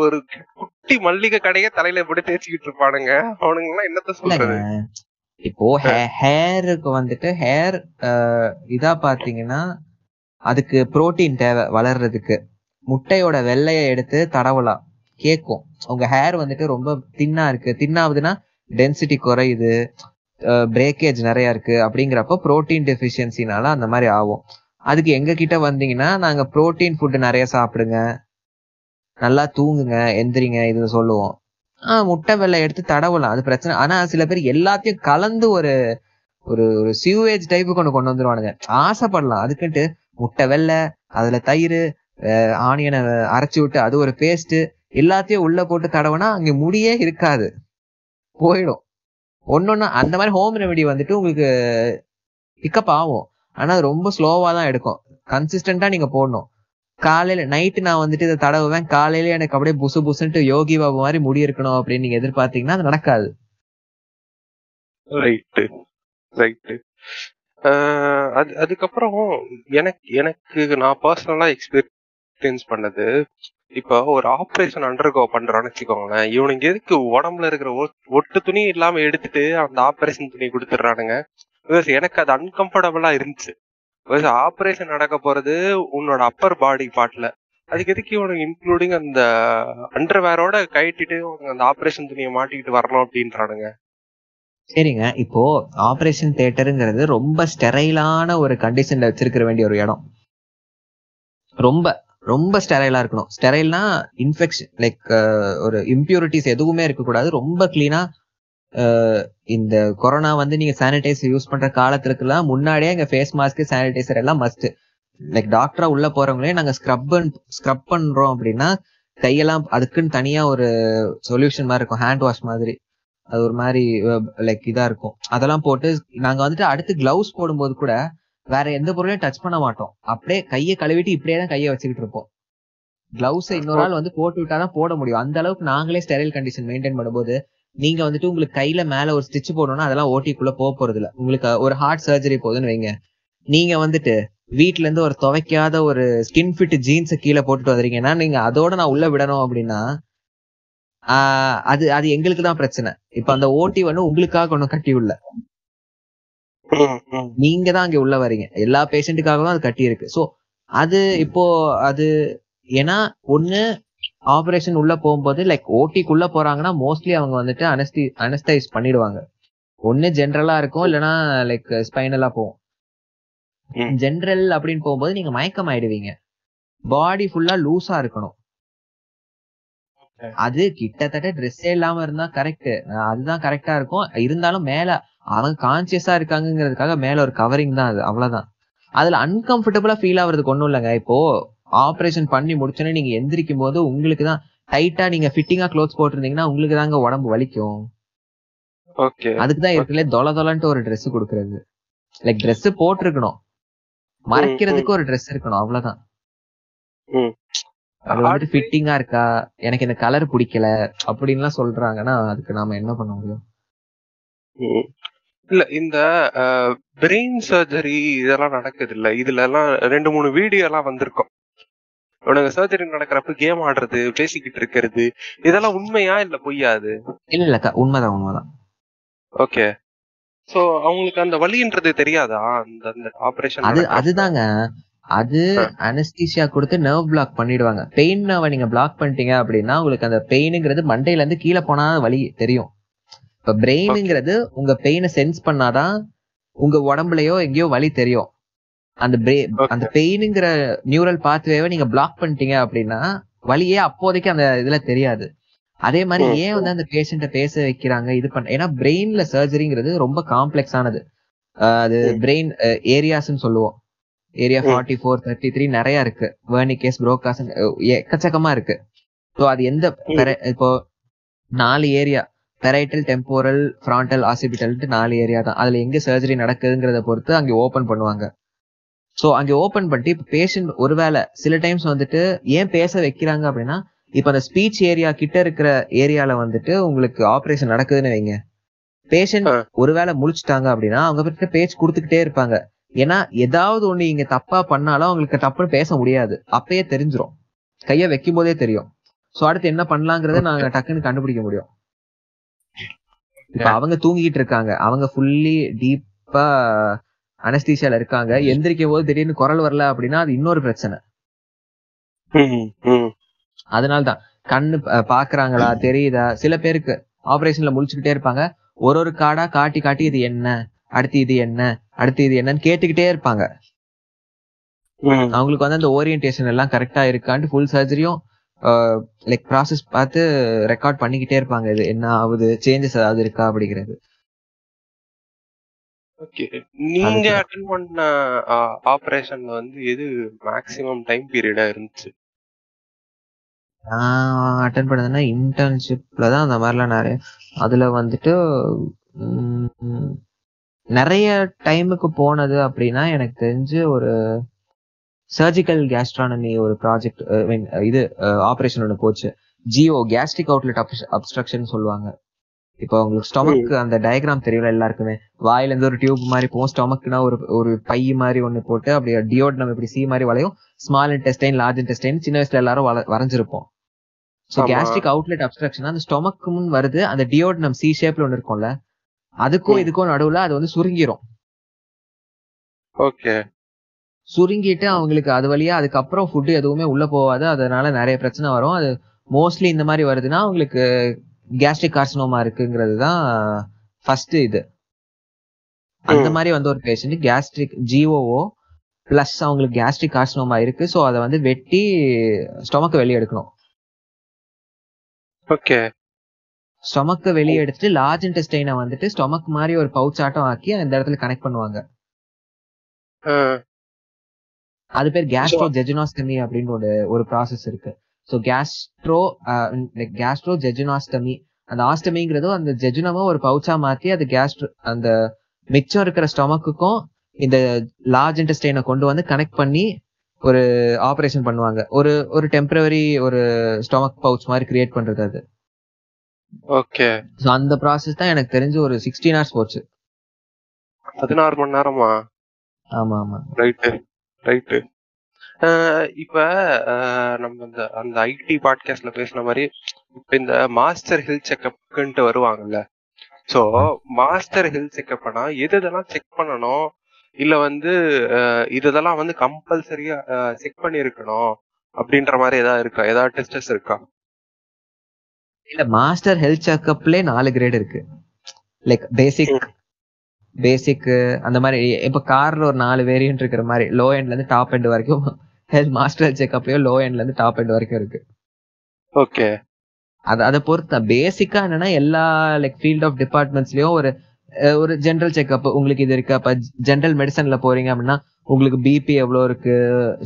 ஒரு குட்டி மல்லிகை கடையே தலையில போட்டு தேய்ச்சிக்கிட்டு இருப்பானுங்க. அவனுங்க எல்லாம் என்னத்த சொல்றது. இப்போ ஹேருக்கு வந்துட்டு ஹேர் இதா பாத்தீங்கன்னா அதுக்கு புரோட்டீன் தேவை வளர்றதுக்கு. முட்டையோட வெள்ளைய எடுத்து தடவலாம், கேக்கும். உங்க ஹேர் வந்துட்டு ரொம்ப தின்னா இருக்கு, தின்னாவதுன்னா டென்சிட்டி குறையுது, பிரேக்கேஜ் நிறையா இருக்கு அப்படிங்கிறப்ப புரோட்டீன் டெஃபிஷியன்சினால அந்த மாதிரி ஆகும். அதுக்கு எங்க கிட்ட வந்தீங்கன்னா நாங்க புரோட்டீன் ஃபுட்டு நிறைய சாப்பிடுங்க, நல்லா தூங்குங்க, எந்திரிங்க இது சொல்லுவோம். முட்டை வெள்ளை எடுத்து தடவலாம், அது பிரச்சனை. ஆனா சில பேர் எல்லாத்தையும் கலந்து ஒரு ஒரு சியூவேஜ் டைப்புக்கு ஒன்று கொண்டு வந்துருவானுங்க. ஆசைப்படலாம், அதுக்குன்ட்டு முட்டை வெள்ளை, அதுல தயிர், ஆனியனை அரைச்சி விட்டு அது ஒரு பேஸ்ட் எல்லாத்தையும் உள்ள போட்டு தடவுனா அங்க முடியே இருக்காது, போயிடும் ஒன்னொன்னா. அந்த மாதிரி ஹோம் ரெமெடி வந்துட்டு உங்களுக்கு பிக்கப் ஆகும், ஆனா அது ரொம்ப ஸ்லோவா தான் எடுக்கும். கன்சிஸ்டண்டா நீங்க போடணும். காலையில நைட்டு நான் வந்துட்டு இதை தடவுவேன், காலையில எனக்கு அப்படியே புசு புசுன்ட்டு யோகி பாபு மாதிரி முடி இருக்கணும் அப்படின்னு நீங்க எதிர்பார்த்தீங்கன்னா அது நடக்காது. Right right. அதுக்கப்புறம் எனக்கு நான் பர்சனலா எக்ஸ்பீரியன்ஸ் பண்ணது, இப்ப ஒரு ஆப்ரேஷன் அண்டர்கோ பண்றோம்னு வச்சுக்கோங்களேன், இவனுக்கு எதுக்கு உடம்புல இருக்கிற ஒட்டு துணி இல்லாம எடுத்துட்டு அந்த ஆப்ரேஷன் துணி கொடுத்துடுறானுங்க. எனக்கு அது அன்கம்ஃபர்டபுளா இருந்துச்சு. ஆப்ரேஷன் நடக்க போறது உன்னோட அப்பர் பாடி பார்ட்ல, அதுக்கு எதுக்கு இவனுக்கு இன்க்ளூடிங் அந்த அண்டர்வேரோட கட்டிட்டு அந்த ஆப்ரேஷன் துணியை மாட்டிக்கிட்டு வரணும் அப்படின்றானுங்க. சரிங்க. இப்போ ஆபரேஷன் தியேட்டருங்கிறது ரொம்ப ஸ்டெரைலான ஒரு கண்டிஷன்ல வச்சிருக்க வேண்டிய ஒரு இடம். ரொம்ப ரொம்ப ஸ்டெரைலா இருக்கணும். ஸ்டெரைல்னா இன்ஃபெக்ஷன், லைக் ஒரு இம்பியூரிட்டிஸ் எதுவுமே இருக்கக்கூடாது. ரொம்ப கிளீனா இந்த கொரோனா வந்து நீங்க சானிடைசர் யூஸ் பண்ற காலத்துக்குலாம் முன்னாடியே எங்க ஃபேஸ் மாஸ்க், சானிடைசர் எல்லாம் மஸ்ட். லைக் டாக்டரா உள்ள போறவங்களே நாங்க ஸ்க்ரப் பண்றோம் அப்படின்னா கையெல்லாம் அதுக்குன்னு தனியா ஒரு சொல்யூஷன் மாதிரி இருக்கும், ஹேண்ட் வாஷ் மாதிரி, அது ஒரு மாதிரி லைக் இதா இருக்கும். அதெல்லாம் போட்டு நாங்க வந்துட்டு அடுத்து கிளவுஸ் போடும்போது கூட வேற எந்த பொருளையும் டச் பண்ண மாட்டோம். அப்படியே கையை கழுவிட்டு இப்படியே தான் கையை வச்சுக்கிட்டு இருப்போம். கிளவுஸ் இன்னொரு ஆள் வந்து போட்டு விட்டாதான் போட முடியும். அந்த அளவுக்கு நாங்களே ஸ்டெரைல் கண்டிஷன் மெயின்டைன் பண்ணும்போது நீங்க வந்துட்டு உங்களுக்கு கையில மேல ஒரு ஸ்டிச் போடணும்னா அதெல்லாம் ஓட்டிக்குள்ள போறது இல்ல. உங்களுக்கு ஒரு ஹார்ட் சர்ஜரி போகுதுன்னு வைங்க, நீங்க வந்துட்டு வீட்டுல இருந்து ஒரு துவைக்காத ஒரு ஸ்கின் ஃபிட் ஜீன்ஸை கீழே போட்டுட்டு வந்துருக்கீங்கன்னா நீங்க அதோட நான் உள்ள விடணும் அப்படின்னா அது எங்களுக்கு தான் பிரச்சனை. இப்ப அந்த ஓட்டி வந்து உங்களுக்காக ஒன்னும் கட்டி உள்ள, நீங்க தான் அங்க உள்ள வரீங்க. எல்லா பேஷண்ட்டுக்காகவும் அது கட்டி இருக்கு. ஸோ அது இப்போ அது ஏன்னா ஒண்ணு ஆபரேஷன் உள்ள போகும்போது லைக் ஓட்டிக்குள்ள போறாங்கன்னா மோஸ்ட்லி அவங்க வந்துட்டு அனஸ்தைஸ் பண்ணிடுவாங்க. ஒண்ணு ஜென்ரலா இருக்கும், இல்லைன்னா லைக் ஸ்பைனலா போகும். ஜென்ரல் அப்படின்னு போகும்போது நீங்க மயக்கம் ஆயிடுவீங்க. பாடி ஃபுல்லா லூஸா இருக்கணும். அது கிட்டத்தட்ட ட்ரெஸ்ஸே இல்லாம இருந்தா கரெக்ட், அதுதான் கரெக்டா இருக்கும். இருந்தாலும் மேல அவங்க கான்சியஸா இருக்காங்கிறதுக்காக மேல ஒரு கவரிங் தான் அது, அவ்வளவுதான். அதுல அன்கம்ஃபர்டபுளா ஃபீல் ஆகுறதுக்கு ஒண்ணும் இல்லைங்க. இப்போ ஆப்ரேஷன் பண்ணி முடிச்சோன்னே நீங்க எந்திரிக்கும் போது உங்களுக்கு தான் டைட்டா நீங்க ஃபிட்டிங்கா க்ளோத்ஸ் போட்டிருந்தீங்கன்னா உங்களுக்கு தாங்க உடம்பு வலிக்கும். அதுக்குதான் இருக்குல்ல தொலை தொலைன்ட்டு ஒரு ட்ரெஸ் கொடுக்கறது. லைக் ட்ரெஸ் போட்டிருக்கணும், மறைக்கிறதுக்கு ஒரு ட்ரெஸ் இருக்கணும், அவ்வளவுதான். அது ஃபிட்டிங்கா இருக்கா, எனக்கு இந்த கலர் பிடிக்கல அப்படின்லாம் சொல்றாங்கன்னா அதுக்கு நாம என்ன பண்ண முடியும்? இல்ல இந்த பிரெயின் சர்ஜரி இதெல்லாம் நடக்குது இல்ல, இதுல எல்லாம் 2-3 வீடியோ எல்லாம் வந்திருக்கும். உனக்கு சர்ஜரி நடக்கிறப்ப கேம் ஆடுறது, பேசிக்கிட்டு இருக்கிறது, இதெல்லாம் உண்மையா இல்ல பொய்யாது? இல்ல இல்லக்கா, உண்மைதான் உண்மைதான். ஓகே. சோ அவங்களுக்கு அந்த வலின்றது தெரியாதா? அந்த ஆபரேஷன் அதுதாங்க, அது அனஸ்தீசியா கொடுத்து நர்வ் பிளாக் பண்ணிடுவாங்க. பெயின் நீங்க பிளாக் பண்ணிட்டீங்க அப்படின்னா உங்களுக்கு அந்த பெயினுங்கிறது மண்டையில இருந்து கீழே போனா வலி தெரியும். இப்ப பிரெயினுங்கிறது உங்க பெயினை சென்ஸ் பண்ணாதான் உங்க உடம்புலயோ எங்கேயோ வலி தெரியும். அந்த பெயினுங்கிற நியூரல் பாத்வேவை நீங்க பிளாக் பண்ணிட்டீங்க அப்படின்னா வலியே அப்போதைக்கு அந்த இதுல தெரியாது. அதே மாதிரி ஏன் வந்து அந்த பேஷண்ட பேச வைக்கிறாங்க இது பண்ண, ஏன்னா பிரெயின்ல சர்ஜரிங்கிறது ரொம்ப காம்ப்ளெக்ஸ் ஆனது. அது பிரெயின் ஏரியாஸ்ன்னு சொல்லுவோம். ஏரியா 44, 33 நிறைய இருக்கு. வெர்னிகேஸ், புரோகாஸ், எக்கச்சக்கமா இருக்கு. ஸோ அது எந்த இப்போ 4 ஏரியா, பெரைட்டல், டெம்போரல், ஃப்ரான்டல், ஆசிபிட்டல்ட்டு 4 ஏரியா தான். அதுல எங்க சர்ஜரி நடக்குதுங்கிறத பொறுத்து அங்கே ஓப்பன் பண்ணுவாங்க. ஸோ அங்கே ஓப்பன் பண்ணிட்டு இப்போ பேஷண்ட் ஒருவேளை சில டைம்ஸ் வந்துட்டு ஏன் பேச வைக்கிறாங்க அப்படின்னா இப்போ அந்த ஸ்பீச் ஏரியா கிட்ட இருக்கிற ஏரியால வந்துட்டு உங்களுக்கு ஆப்ரேஷன் நடக்குதுன்னு வைங்க. பேஷண்ட் ஒருவேளை முழிச்சுட்டாங்க அப்படின்னா அவங்க கிட்ட பேச்சு கொடுத்துக்கிட்டே இருப்பாங்க. ஏன்னா ஏதாவது ஒண்ணு இங்க தப்பா பண்ணாலும் அவங்களுக்கு தப்புன்னு பேச முடியாது, அப்பயே தெரிஞ்சிடும், கைய வைக்கும் போதே தெரியும். சோ அடுத்து என்ன பண்ணலாங்கிறத நாங்க டக்குன்னு கண்டுபிடிக்க முடியும். இப்ப அவங்க தூங்கிட்டு இருக்காங்க, அவங்க ஃபுல்லி டீப்பா அனஸ்தீசியால இருக்காங்க. எந்திரிக்கும் போது திடீர்னு குரல் வரல அப்படின்னா அது இன்னொரு பிரச்சனை. அதனால்தான் கண்ணு பாக்குறாங்களா, தெரியுதா, சில பேருக்கு ஆபரேஷன்ல முழிச்சுக்கிட்டே இருப்பாங்க. ஒரு காடா காட்டி காட்டி இது என்ன, அடுத்து இது என்ன, அடுத்து இது என்னன்னு கேட்டுக்கிட்டே இருப்பாங்க. அவங்களுக்கு வந்து அந்த ஓரியன்டேஷன் எல்லாம் கரெக்டா இருக்கான்னு ஃபுல் சர்ஜரியும் லைக் ப்ராசஸ் பார்த்து ரெக்கார்ட் பண்ணிக்கிட்டே இருப்பாங்க. இது என்ன ஆகுது, சேஞ்சஸ் ஏதாவது இருக்கா அப்படிங்கிறது. ஓகே. நீங்க அட்டெண்ட் பண்ண ஆபரேஷன்ல வந்து எது மேக்ஸிமம் டைம் பீரியடா இருந்துச்சு? நான் அட்டெண்ட் பண்ணதுன்னா இன்டர்ன்ஷிப்ல தான் அந்த மாதிரிலாம் நிறைய, அதுல வந்துட்டு நிறைய டைமுக்கு போனது அப்படின்னா எனக்கு தெரிஞ்சு ஒரு சர்ஜிக்கல் கேஸ்ட்ரானமி ஒரு ப்ராஜெக்ட், இது ஆப்ரேஷன் ஒன்று போச்சு. ஜிஓ, கேஸ்ட்ரிக் அவுட்லெட் அப்ஸ்ட்ரக்ஷன் சொல்லுவாங்க. இப்போ உங்களுக்கு ஸ்டொமக் அந்த டயக்ராம் தெரியல எல்லாருக்குமே. வாயில இருந்து ஒரு டியூப் மாதிரி போகும், ஸ்டொமக்னா ஒரு பை மாதிரி ஒன்று போட்டு அப்படியே டியோடனம் இப்படி சி மாதிரி வளையும். ஸ்மால் இன்டெஸ்டைன், லார்ஜ் இன்டெஸ்டைன் சின்ன வயசுல எல்லாரும் வரைஞ்சிருப்போம். ஸோ கேஸ்ட்ரிக் அவுட்லெட் அப்ஸ்ட்ரக்ஷன் அந்த ஸ்டொமக்கு முன் வருது, அந்த டியோடனம் சி ஷேப்ல ஒன்று இருக்கும்ல, அதுக்கும் இதுக்கும் நடுவுல அது வந்து சுருங்கிரும். ஓகே. சுருங்கிட்டு அவங்களுக்கு அது வழியா அதுக்கப்புறம் ஃபுட் எதுவுமே உள்ள போகாது, அதனால நிறைய பிரச்சனை வரும். அது மோஸ்ட்லி இந்த மாதிரி வருதுன்னா அவங்களுக்கு கேஸ்ட்ரிக் கார்சினோமா இருக்குங்கிறது தான் ஃபர்ஸ்ட் இது அந்த மாதிரி வந்து ஒரு பேஷண்ட் கேஸ்ட்ரிக் ஜிஓஓ பிளஸ் அவங்களுக்கு கேஸ்ட்ரிக் கார்சினோமா இருக்கு. ஸோ அதை வந்து வெட்டி ஸ்டொமக்க வெளியே எடுக்கணும். ஓகே, ஸ்டொமக்க வெளியே எடுத்துட்டு லார்ஜ் இன்டெஸ்டைனை வந்துட்டு ஸ்டொமக் மாதிரி ஒரு பவுச் ஆட்டம் ஆக்கி அந்த இடத்துல கனெக்ட் பண்ணுவாங்க. அது பேர் கேஸ்ட்ரோ ஜெஜினாஸ்டமி அப்படின்னு ஒரு ப்ராசஸ் இருக்கு. ஸோ கேஸ்ட்ரோ ஜெஜினாஸ்டமி, அந்த ஆஸ்டமிங்கிறதும் அந்த ஜெஜினமும் ஒரு பவுச்சா மாத்தி அது கேஸ்ட்ரோ அந்த மிச்சம் இருக்கிற ஸ்டொமக்குக்கும் இந்த லார்ஜ் இன்டெஸ்டைனை கொண்டு வந்து கனெக்ட் பண்ணி ஒரு ஆப்ரேஷன் பண்ணுவாங்க. ஒரு ஒரு டெம்பரரி ஒரு ஸ்டொமக் பவுச் மாதிரி கிரியேட் பண்றது அது. ஓகே, சோ அந்த process தான் எனக்கு தெரிஞ்சு ஒரு 16 hours போச்சு. 16 மணி நேரமா? ஆமா ஆமா, ரைட் ரைட். இப்ப நம்ம அந்த ஐடி பாட்காஸ்ட்ல பேசின மாதிரி இப்ப இந்த மாஸ்டர் ஹெல்த் செக்அப்க்குன்ட்டு வருவாங்கல்ல, சோ மாஸ்டர் ஹெல்த் செக்அப்னா எது இதெல்லாம் செக் பண்ணணும், இல்ல வந்து இதெல்லாம் வந்து கம்பல்சரியா செக் பண்ணி இருக்கணும் அப்படின்ற மாதிரி ஏதாவது இருக்கா, ஏதாவது டெஸ்டஸ் இருக்கா? இல்ல, மாஸ்டர் ஹெல்த் செக்அப்ல 4 கிரேட் இருக்கு. லைக் பேசிக் அந்த மாதிரி. இப்ப கார்ல ஒரு 4 வேரியன்ட் இருக்கிற மாதிரி லோ எண்ட்ல இருந்து டாப் எண்ட் வரைக்கும் மாஸ்டர் ஹெல்த் செக்அப்லயோ லோ எண்ட்ல இருந்து டாப் எண்ட் வரைக்கும் இருக்கு. ஓகே, அதை பொறுத்த பேசிக்கா என்னன்னா எல்லா லைக் ஃபீல்ட் ஆஃப் டிபார்ட்மெண்ட்ஸ்லயும் ஒரு ஒரு ஜென்ரல் செக்அப் உங்களுக்கு இது இருக்கு. அப்ப ஜென்ரல் மெடிசன்ல போறீங்க அப்படின்னா உங்களுக்கு பிபி எவ்வளோ இருக்கு,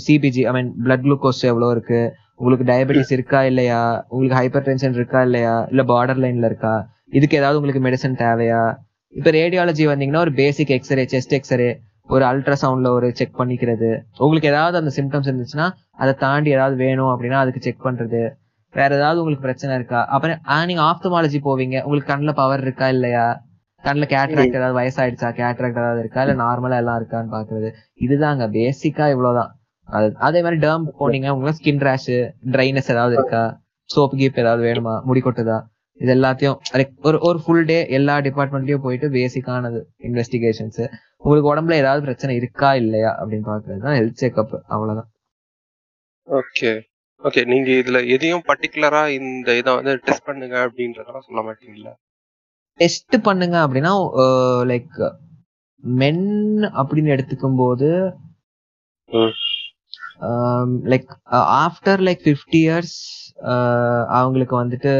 CBG I mean blood glucose எவ்வளோ இருக்கு, உங்களுக்கு டயபெட்டிஸ் இருக்கா இல்லையா, உங்களுக்கு ஹைப்பர் டென்ஷன் இருக்கா இல்லையா, இல்ல பார்டர் லைன்ல இருக்கா, இதுக்கு ஏதாவது உங்களுக்கு மெடிசன் தேவையா. இப்ப ரேடியாலஜி வந்தீங்கன்னா ஒரு பேசிக் எக்ஸ்ரே, செஸ்ட் எக்ஸ்ரே, ஒரு அல்ட்ராசவுண்ட்ல ஒரு செக் பண்ணிக்கிறது, உங்களுக்கு ஏதாவது அந்த சிம்டம்ஸ் இருந்துச்சுன்னா அதை தாண்டி ஏதாவது வேணும் அப்படின்னா அதுக்கு செக் பண்றது, வேற ஏதாவது உங்களுக்கு பிரச்சனை இருக்கா. அப்புறம் நீங்க ஆப்தமாலஜி போவீங்க, உங்களுக்கு கண்ணில் பவர் இருக்கா இல்லையா, கண்ணில் கேட்ராக்ட் ஏதாவது வயசாயிடுச்சா, கேட்ராக்ட் ஏதாவது இருக்கா இல்ல நார்மலா எல்லாம் இருக்கான்னு பாக்குறது. இதுதாங்க பேசிக்கா, இவ்வளவுதான். அதே மாதிரி டேர்ம் போனீங்க, உங்களுக்கு ஸ்கின் ரேஷ், ட்ரைனஸ் ஏதாவது இருக்கா, சோப்பு கீப் ஏதாவது வேணுமா, முடிக்கொட்டுதா, இது எல்லாத்தையும் ஒரு ஃபுல் டே எல்லா டிபார்ட்மெண்ட்லயும் போயிட்டு பேசிக்கானது இன்வெஸ்டிகேஷன்ஸ். உங்களுக்கு உடம்புல ஏதாவது பிரச்சனை இருக்கா இல்லையா அப்படின்னு பாக்குறது தான் ஹெல்த் செக்அப், அவ்வளவுதான். ஓகே ஓகே, நீங்க இதுல எதையும் பர்டிகுலரா இந்த இதை வந்து டெஸ்ட் பண்ணுங்க அப்படின்றதெல்லாம் சொல்ல மாட்டீங்களா? டெஸ்ட் பண்ணுங்க அப்படின்னா லைக் மென் அப்படின்னு எடுத்துக்கும் போது லைக் ஆஃப்டர் லைக் 50 இயர்ஸ் அவங்களுக்கு வந்துட்டு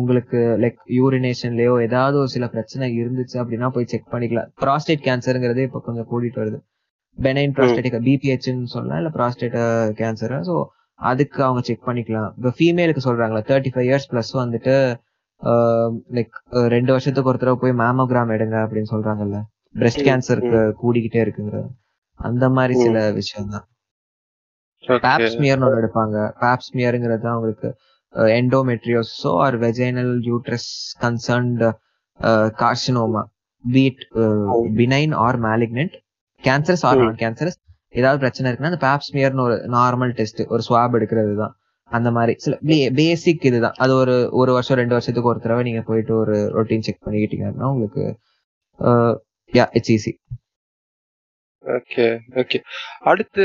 உங்களுக்கு லைக் யூரினேஷன்லயோ ஏதாவது ஒரு சில பிரச்சனை இருந்துச்சு அப்படின்னா போய் செக் பண்ணிக்கலாம். ப்ராஸ்டேட் கேன்சருங்கிறது இப்போ கொஞ்சம் கூட்டிட்டு வருது, பெனைன் ப்ராஸ்டேட் பிபிஹெச்னு சொல்லலாம், இல்லை ப்ராஸ்டேட் கேன்சர். ஸோ அதுக்கு அவங்க செக் பண்ணிக்கலாம். இப்போ ஃபீமேலுக்கு சொல்றாங்களா 35 இயர்ஸ் பிளஸ் வந்துட்டு லைக் 2 வருஷத்துக்கு ஒரு தடவை போய் மேமோகிராம் எடுங்க அப்படின்னு சொல்றாங்கல்ல, பிரெஸ்ட் கேன்சர் கூடிக்கிட்டே இருக்குங்கிறது. அந்த மாதிரி சில விஷயம் தான். பாப்ஸ்மியர்னு ஒன்று எடுப்பாங்க. பாப்ஸ்மியருங்கிறது தான் உங்களுக்கு endometriosis or vaginal uterus concerned carcinoma, be it benign or malignant, cancerous or non cancerous, ஏதாவது பிரச்சனை இருக்குன்னா அந்த பாப்ஸ்மியர்னு ஒரு நார்மல் டெஸ்ட், ஒரு ஸ்வாப் எடுக்கிறது தான். அந்த மாதிரி சில பேசிக் இதுதான். அது ஒரு 1 வருஷம் 2 வருஷத்துக்கு ஒரு தடவை நீங்க போயிட்டு ஒரு ரொட்டீன் செக் பண்ணிக்கிட்டீங்க அப்படின்னா உங்களுக்கு இட்ஸ் ஈஸி. Okay okay. அடுத்து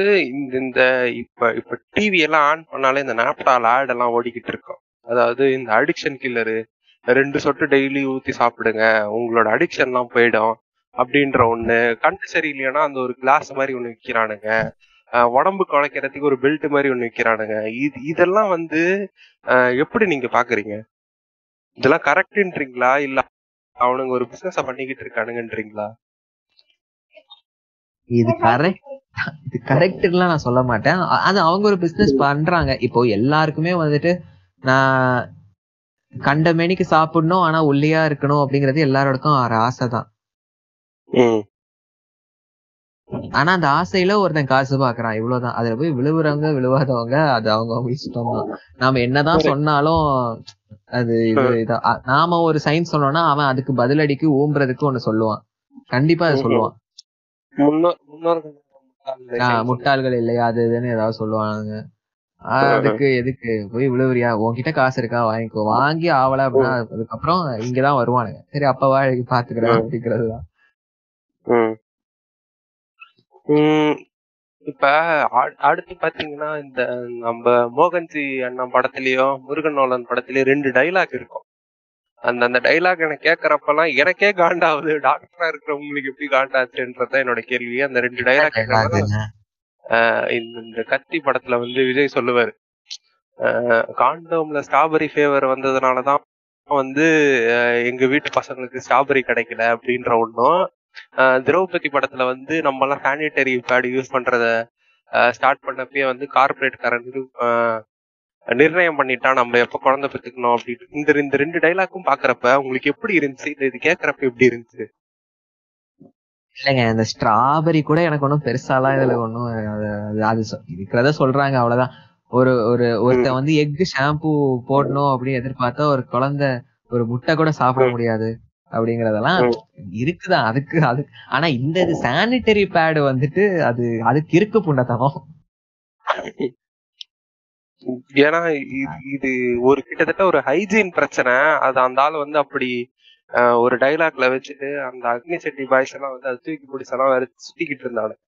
இந்த இப்ப டிவி எல்லாம் ஆன் பண்ணாலே இந்த நாப்டால் ஆட் எல்லாம் ஓடிக்கிட்டு இருக்கோம். அதாவது இந்த அடிக்ஷன் கில்லரு, 2 சொட்டு டெய்லி ஊத்தி சாப்பிடுங்க உங்களோட அடிக்ஷன் எல்லாம் போயிடும் அப்படின்ற ஒண்ணு, கண்டு சரி இல்லையானா அந்த ஒரு கிளாஸ் மாதிரி ஒண்ணு விற்கிறானுங்க, உடம்பு குறைக்கிறதுக்கு ஒரு பெல்ட் மாதிரி ஒண்ணு விற்கிறானுங்க. இதெல்லாம் வந்து எப்படி நீங்க பாக்குறீங்க? இதெல்லாம் கரெக்ட்ன்றீங்களா, இல்ல அவனுங்க ஒரு பிசினஸ பண்ணிக்கிட்டு இருக்கானுங்கன்றீங்களா? இது கரெக்ட் எல்லாம் நான் சொல்ல மாட்டேன். அது அவங்க ஒரு பிசினஸ் பண்றாங்க. இப்போ எல்லாருக்குமே வந்துட்டு நான் கண்ட மேனிக்கு சாப்பிடணும் ஆனா ஒல்லியா இருக்கணும் அப்படிங்கறது எல்லாரோடக்கும் ஒரு ஆசைதான். ஆனா அந்த ஆசையில ஒருத்தன் காசு பாக்குறான், இவ்வளவுதான். அதுல போய் விழுவுறவங்க விழுவாதவங்க அது அவங்க இஷ்டம் தான். நாம என்னதான் சொன்னாலும் அது நாம ஒரு சயின்ஸ் சொன்னோம்னா அவன் அதுக்கு பதிலடிக்கு ஊம்புறதுக்கு ஒண்ணு சொல்லுவான், கண்டிப்பா அதை சொல்லுவான். முட்டாள்கள் இல்லையா அது இதுன்னு ஏதாவது சொல்லுவாங்க. அதுக்கு எதுக்கு போய் விழுவுறியா, உன்கிட்ட காசு இருக்கா வாங்கிக்கோ, வாங்கி ஆவல அப்படின்னா அதுக்கப்புறம் இங்கதான் வருவானுங்க. சரி அப்பவா பாத்துக்கிறேன் அப்படிங்கறதுதான். இப்ப அடுத்து பாத்தீங்கன்னா இந்த நம்ம மோகன்ஜி அண்ணா படத்திலயோ முருகன் நோலன் படத்திலயோ 2 டைலாக் இருக்கும். அந்த டைலாக் எனக்கு கேட்கறப்பெல்லாம் எனக்கே காண்டாவது, டாக்டரா இருக்கிறவங்களுக்கு எப்படி காண்டாச்சுன்றதான் என்னோட கேள்வி. அந்த ரெண்டு டைலாக் இந்த கத்தி படத்துல வந்து விஜய் சொல்லுவாரு, காண்டோம்ல ஸ்ட்ராபெரி ஃபேவர் வந்ததுனாலதான் வந்து எங்க வீட்டு பசங்களுக்கு ஸ்ட்ராபெரி கிடைக்கல அப்படின்ற ஒண்ணும், திரௌபதி படத்துல வந்து நம்ம எல்லாம் சானிடரி பேட் யூஸ் பண்றத ஸ்டார்ட் பண்ணப்பே வந்து கார்பரேட் காரன் நிர்ணயம் பண்ணிட்டா நம்ம எப்ப குழந்தை பெற்றுக்கணும் அப்படின்னு. இந்த ரெண்டு டைலாக்கும் பாக்குறப்ப உங்களுக்கு எப்படி இருந்துச்சு, இது கேக்குறப்ப எப்படி இருந்துச்சு? இல்லைங்க, இந்த ஸ்ட்ராபெரி கூட எனக்கு ஒன்றும் பெருசாலாம் இதுல ஒன்றும் அது இருக்கிறத சொல்றாங்க அவ்வளவுதான். ஒரு ஒரு ஒருத்த வந்து எக்கு ஷாம்பு போடணும் அப்படின்னு எதிர்பார்த்தா ஒரு குழந்தை ஒரு முட்டை கூட சாப்பிட முடியாது அப்படிங்கறதெல்லாம் இருக்குதான். அதுக்கு அது ஆனா இந்த இது சானிட்டரி பேடு வந்துட்டு அதுக்கு இருக்கு புண்டத்தனம். ஏன்னா இது ஒரு கிட்டத்தட்ட ஒரு ஹைஜீன் பிரச்சனை. அது அந்த ஆள் வந்து அப்படி ஒரு டைலாக்ல வச்சுட்டு அந்த அக்னி செட்டி பாய்ஸ் எல்லாம் வந்து அது தூக்கி பிடிச்செல்லாம் வேற சுத்திக்கிட்டு இருந்தாங்க. அதாங்க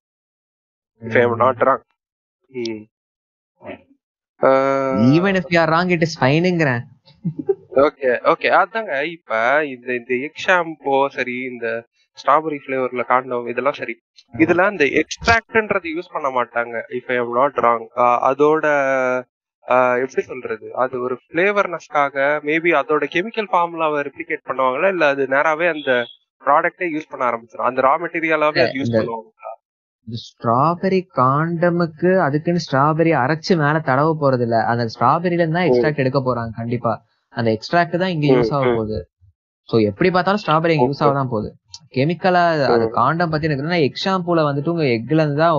இப்ப இந்த இந்த எக் ஷாம்போ சரி, இந்த ஸ்ட்ராபெரி ஃபிளேவர்ல காண்டோம் இதெல்லாம் சரி, இதுல இந்த எக்ஸ்ட்ராக்ட்ன்றது யூஸ் பண்ண மாட்டாங்க. If I am not wrong, அதோட எப்படி சொல்றது, அது ஒரு ஃபிளேவர்னஸ்க்காக மேபி அதோட கெமிக்கல் ஃபார்முலாவை ரெப்ளிகேட் பண்ணுவாங்களா, இல்ல அது நேராவே அந்த ப்ராடக்ட்டே யூஸ் பண்ண ஆரம்பிச்சிடும், அந்த ரா மெட்டீரியலாவே அது யூஸ் பண்ணுவாங்களா? இந்த ஸ்ட்ராபெரி காண்டமுக்கு அதுக்குன்னு ஸ்ட்ராபெரி அரைச்சு மேல தடவை போறது இல்ல, அந்த ஸ்ட்ராபெரியில இருந்தா எக்ஸ்ட்ராக்ட் எடுக்க போறாங்க. கண்டிப்பா அந்த எக்ஸ்ட்ராக்ட் தான் இங்க யூஸ் ஆக போகுது. சோ எப்படி பார்த்தாலும் ஸ்ட்ராபெரி இங்க யூஸ் ஆக தான் போகுது. கெமிக்கலா அது காண்டம் பத்தி நினைக்கிறேன்னா எக் ஷாம்பூல வந்துட்டு உங்க எக்ல இருந்து தான்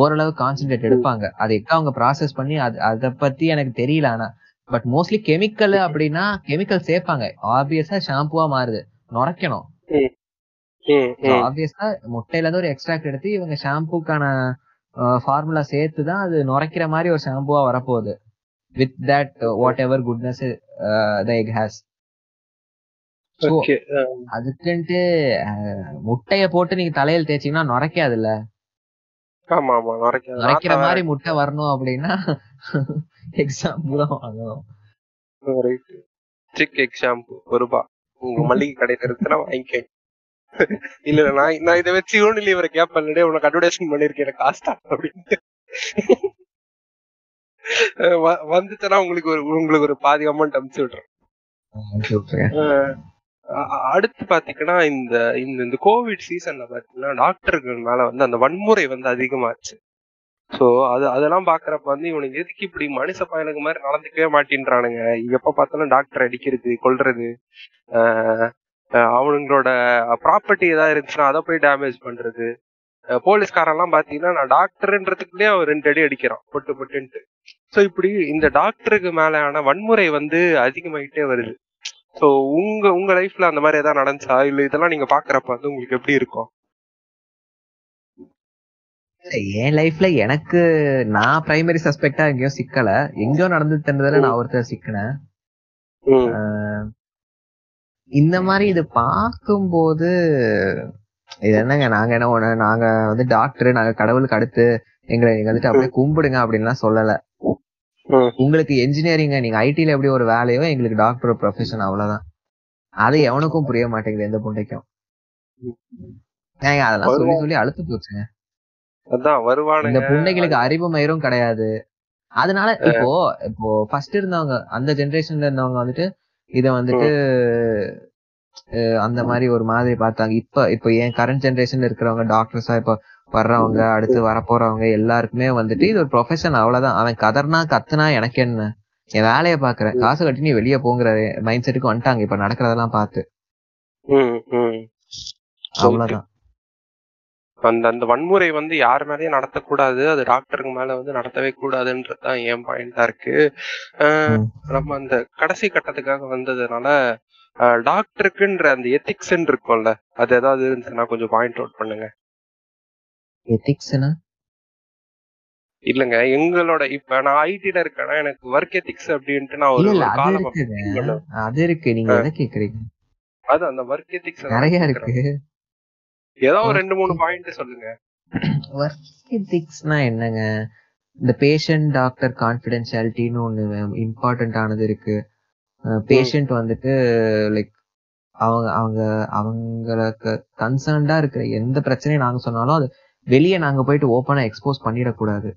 ஓரளவு கான்சென்ட்ரேட் எடுப்பாங்க. அது எக்கா அவங்க ப்ராசஸ் பண்ணி அதை பத்தி எனக்கு தெரியல. ஆனா பட் மோஸ்ட்லி கெமிக்கல் அப்படின்னா கெமிக்கல் சேர்ப்பாங்க. ஆப்வியஸா ஷாம்பூவா மாறுது, நுரைக்கணும். ஆப்வியஸா முட்டையில இருந்து ஒரு எக்ஸ்ட்ராக்ட் எடுத்து இவங்க ஷாம்பூக்கான ஃபார்முலா சேர்த்துதான் அது நுரைக்கிற மாதிரி ஒரு ஷாம்பூவா வரப்போகுது. With that whatever goodness the egg has. அதுக்குன்ட்டு முட்டைய போட்டு நீங்க தலையில் தேய்ச்சீங்கன்னா நுரைக்காதுல்ல. நுரைக்கிற மாதிரி முட்டை வரணும் அப்படின்னா எக்ஸாம்பிள் தான் வாங்கணும். மல்லிகை கடை நிறுத்தினா வாங்கிக்க. இல்ல நான் இதை வச்சு யூனிலீவரை கேப்பேன், உனக்கு அட்வர்டைஸ்மெண்ட் பண்ணிருக்கேன் காஸ்டா அப்படின்ட்டு வந்துச்சுன்னா உங்களுக்கு ஒரு பாதி அமௌண்ட் அனுப்பிச்சு விட்டுறேன். அடுத்து பாத்தீங்கன்னா இந்த கோவிட் சீசன்ல பாத்தீங்கன்னா டாக்டர்கள்னால வந்து அந்த வன்முறை வந்து அதிகமாச்சு. சோ அதெல்லாம் பாக்குறப்ப வந்து இவனுக்கு எதுக்கு இப்படி மனுஷ பயனுக்கு மாதிரி நடந்துக்கவே மாட்டேன்றானுங்க, எப்ப பார்த்தாலும் டாக்டர் அடிக்கிறது கொல்றது, அவனுங்களோட ப்ராப்பர்ட்டி ஏதாவது இருந்துச்சுன்னா அதை போய் டேமேஜ் பண்றது. போலீஸ்காரெல்லாம் பாத்தீங்கன்னா நான் டாக்டர்ன்றதுக்குள்ளேயே அவன் 2 அடி அடிக்கிறான் பொட்டு பொட்டுன்ட்டு. சோ இப்படி இந்த டாக்டருக்கு மேலான வன்முறை வந்து அதிகமாயிட்டே வருது. சோ உங்க லைஃப்ல அந்த மாதிரி ஏதாவது நடந்துச்சா, இல்ல இதெல்லாம் நீங்க பாக்குறப்ப வந்து உங்களுக்கு எப்படி இருக்கும்? என் லைஃப்ல எனக்கு நான் பிரைமரி சஸ்பெக்டா எங்கேயோ சிக்கல, எங்கேயோ நடந்துட்டதுல நான் ஒருத்தர் சிக்கினேன். இந்த மாதிரி இது பார்க்கும்போது இது என்னங்க, நாங்க வந்து டாக்டர், நாங்க கடவுளுக்கு அடுத்து எங்களை நீங்க வந்துட்டு அப்படியே கும்பிடுங்க அப்படின்லாம் சொல்லல. உங்களுக்கு என்ஜினியரிங், நீங்க ஐடில எப்படி ஒரு வேலையோ எங்களுக்கு டாக்டர் ஒரு ப்ரொஃபஷன், அவ்வளவுதான். அது எவனுக்கும் புரிய மாட்டேங்குது, எந்த புண்டைக்கும். அதெல்லாம் சொல்லி சொல்லி அழுத்து போச்சுங்க. இந்த புண்டைகளுக்கு அறிவுமயிரும் கிடையாது. அதனால இப்போ ஃபர்ஸ்ட் இருந்தவங்க, அந்த ஜெனரேஷன்ல இருந்தவங்க வந்துட்டு இத வந்துட்டு அந்த மாதிரி ஒரு மாதிரி பார்த்தாங்க. இப்போ என் கரண்ட் ஜென்ரேஷன்ல இருக்கிறவங்க, டாக்டர்ஸா இப்போ வர்றவங்க, அடுத்து வரப்போறவங்க எல்லாருக்குமே வந்துட்டு இது ஒரு ப்ரொஃபஷன், அவ்வளவுதான். அவன் கத்துனா எனக்கு என்ன, என் வேலையை பாக்குறேன், காசு கட்டி நீ வெளியே போங்கிற மைண்ட் செட்டுக்கு வந்துட்டாங்க இப்ப நடக்கிறதெல்லாம் பார்த்து. அவ்வளவுதான். அந்த வன்முறை வந்து யார் மேலேயும் நடத்தக்கூடாது, அது டாக்டருக்கு மேல வந்து நடத்தவே கூடாதுன்றதுதான் என் பாயிண்டா இருக்கு. நம்ம அந்த கடைசி கட்டத்துக்காக வந்ததுனால டாக்டருக்குன்ற அந்த எத்திக்ஸ் இருக்கும்ல, அது ஏதாவது இருந்துச்சுன்னா கொஞ்சம் பாயிண்ட் அவுட் பண்ணுங்க. எத்திக்ஸ்னா இல்லங்க, எங்களோட இப்ப நான் ஐடில இருக்கேன்னா எனக்கு ஒர்க் எத்திக்ஸ் அப்படின்ட்டு நான் ஒரு காலம் அது இருக்கு. நீங்க எதை கேக்குறீங்க? அது அந்த ஒர்க் எத்திக்ஸ் நிறைய இருக்கு. ஏதோ ஒரு 2-3 பாயிண்ட் சொல்லுங்க. ஒர்க் எத்திக்ஸ்னா என்னங்க, இந்த பேஷண்ட் டாக்டர் கான்ஃபிடென்ஷியாலிட்டின்னு ஒண்ணு இம்பார்ட்டன்ட் ஆனது இருக்கு. பேஷண்ட் வந்துட்டு லைக் அவங்க அவங்க அவங்களுக்கு கன்சர்ன்டா இருக்கிற எந்த பிரச்சனையும் நாங்க சொன்னாலும் அது வெளியே நாங்க போயிட்டு ஓப்பனா எக்ஸ்போஸ் பண்ணிடக்கூடாது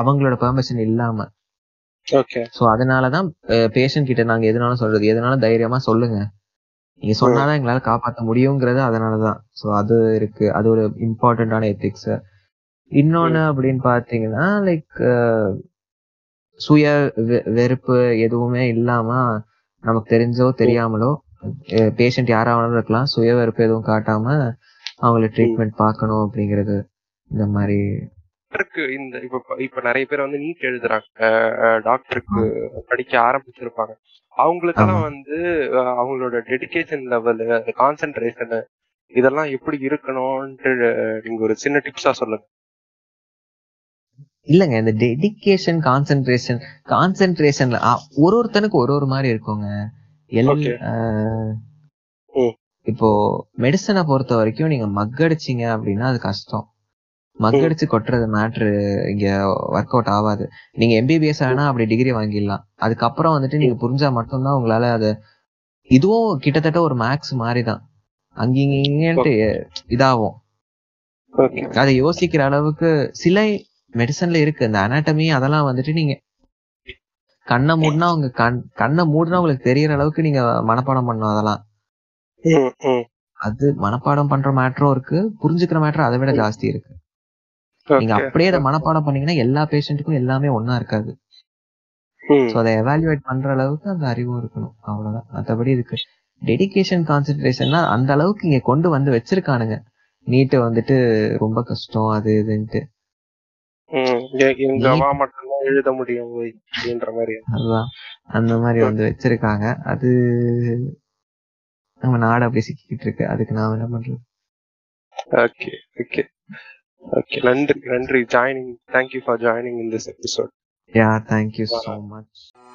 அவங்களோட பெர்மிஷன் இல்லாம. சோ அதனாலதான் பேஷண்ட் கிட்ட நாங்க எதுனாலும் சொல்றது, எதுனாலும் தைரியமா சொல்லுங்க, நீங்க சொன்னாதான் எங்களால காப்பாற்ற முடியுங்கிறது. அதனாலதான் சோ அது இருக்கு, அது ஒரு இம்பார்ட்டன்டான எத்திக்ஸ். இன்னொன்னு அப்படின்னு பாத்தீங்கன்னா லைக் சுய வெறுப்பு எதுவுமே இல்லாம நமக்கு தெரிஞ்சோ தெரியாமலோ பேஷண்ட் யாராவது இருக்கலாம், சுய வெறுப்பு எதுவும் காட்டாம அவங்கள ட்ரீட்மெண்ட் பார்க்கணும் அப்படிங்கிறது. இந்த மாதிரி இருக்கு. இந்த இப்ப நிறைய பேர் வந்து நீட் எழுதுறாங்க, டாக்டருக்கு படிக்க ஆரம்பிச்சிருப்பாங்க, அவங்களுக்கெல்லாம் வந்து அவங்களோட டெடிகேஷன் லெவலு, கான்சென்ட்ரேஷனு இதெல்லாம் எப்படி இருக்கணும்ன்ட்டு நீங்க ஒரு சின்ன டிப்ஸா சொல்லுங்க. இல்லங்க, இந்த டெடிகேஷன் கான்சென்ட்ரேஷன்ல ஒரு ஒருத்தனுக்கு ஒரு ஒரு மாதிரி இருக்குங்க. இப்போ மெடிசனை பொறுத்த வரைக்கும் நீங்க மக்கடிச்சிங்க அப்படின்னா அது கஷ்டம், மக்கடிச்சு கொட்டுறது மேட்ரு இங்க ஒர்க் அவுட் ஆகாது. நீங்க எம்பிபிஎஸ் ஆனா அப்படி டிகிரி வாங்கிடலாம், அதுக்கப்புறம் வந்துட்டு நீங்க புரிஞ்சா மட்டும்தான் உங்களால அது. இதுவும் கிட்டத்தட்ட ஒரு மேக்ஸ் மாதிரிதான், அங்கிங்கன்ட்டு இதாகும். அதை யோசிக்கிற அளவுக்கு சில மெடிசன்ல இருக்கு. இந்த அனாட்டமி அதெல்லாம் வந்துட்டு நீங்க கண்ணை மூடினா உங்களுக்கு தெரியற அளவுக்கு நீங்க மனப்பாடம் பண்ணணும். அதெல்லாம் அது மனப்பாடம் பண்ற மேட்டரும் இருக்கு, புரிஞ்சுக்கிற மேட்டரும் அதை விட ஜாஸ்தி இருக்கு. நீங்க அப்படியே அதை மனப்பாடம் பண்ணீங்கன்னா எல்லா பேஷண்ட்டுக்கும் எல்லாமே ஒன்னா இருக்காது. சோ அதை எவாலுவேட் பண்ற அளவுக்கு அந்த அறிவும் இருக்கணும், அவ்வளவுதான். மற்றபடி இதுக்கு டெடிகேஷன் கான்சென்ட்ரேஷன்லாம் அந்த அளவுக்கு இங்க கொண்டு வந்து வச்சிருக்கானுங்க. நீட்டு வந்துட்டு ரொம்ப கஷ்டம் அது இதுன்ட்டு எழுத முடியும் அந்த மாதிரி வந்து வச்சிருக்காங்க. அது நம்ம நாடு அப்படி சிக்கிட்டு இருக்கு, அதுக்கு நான் என்ன பண்றது. ஓகே ஓகே ஓகே, நன்றி joining. Thank you for joining in this episode. Yeah, thank you so much.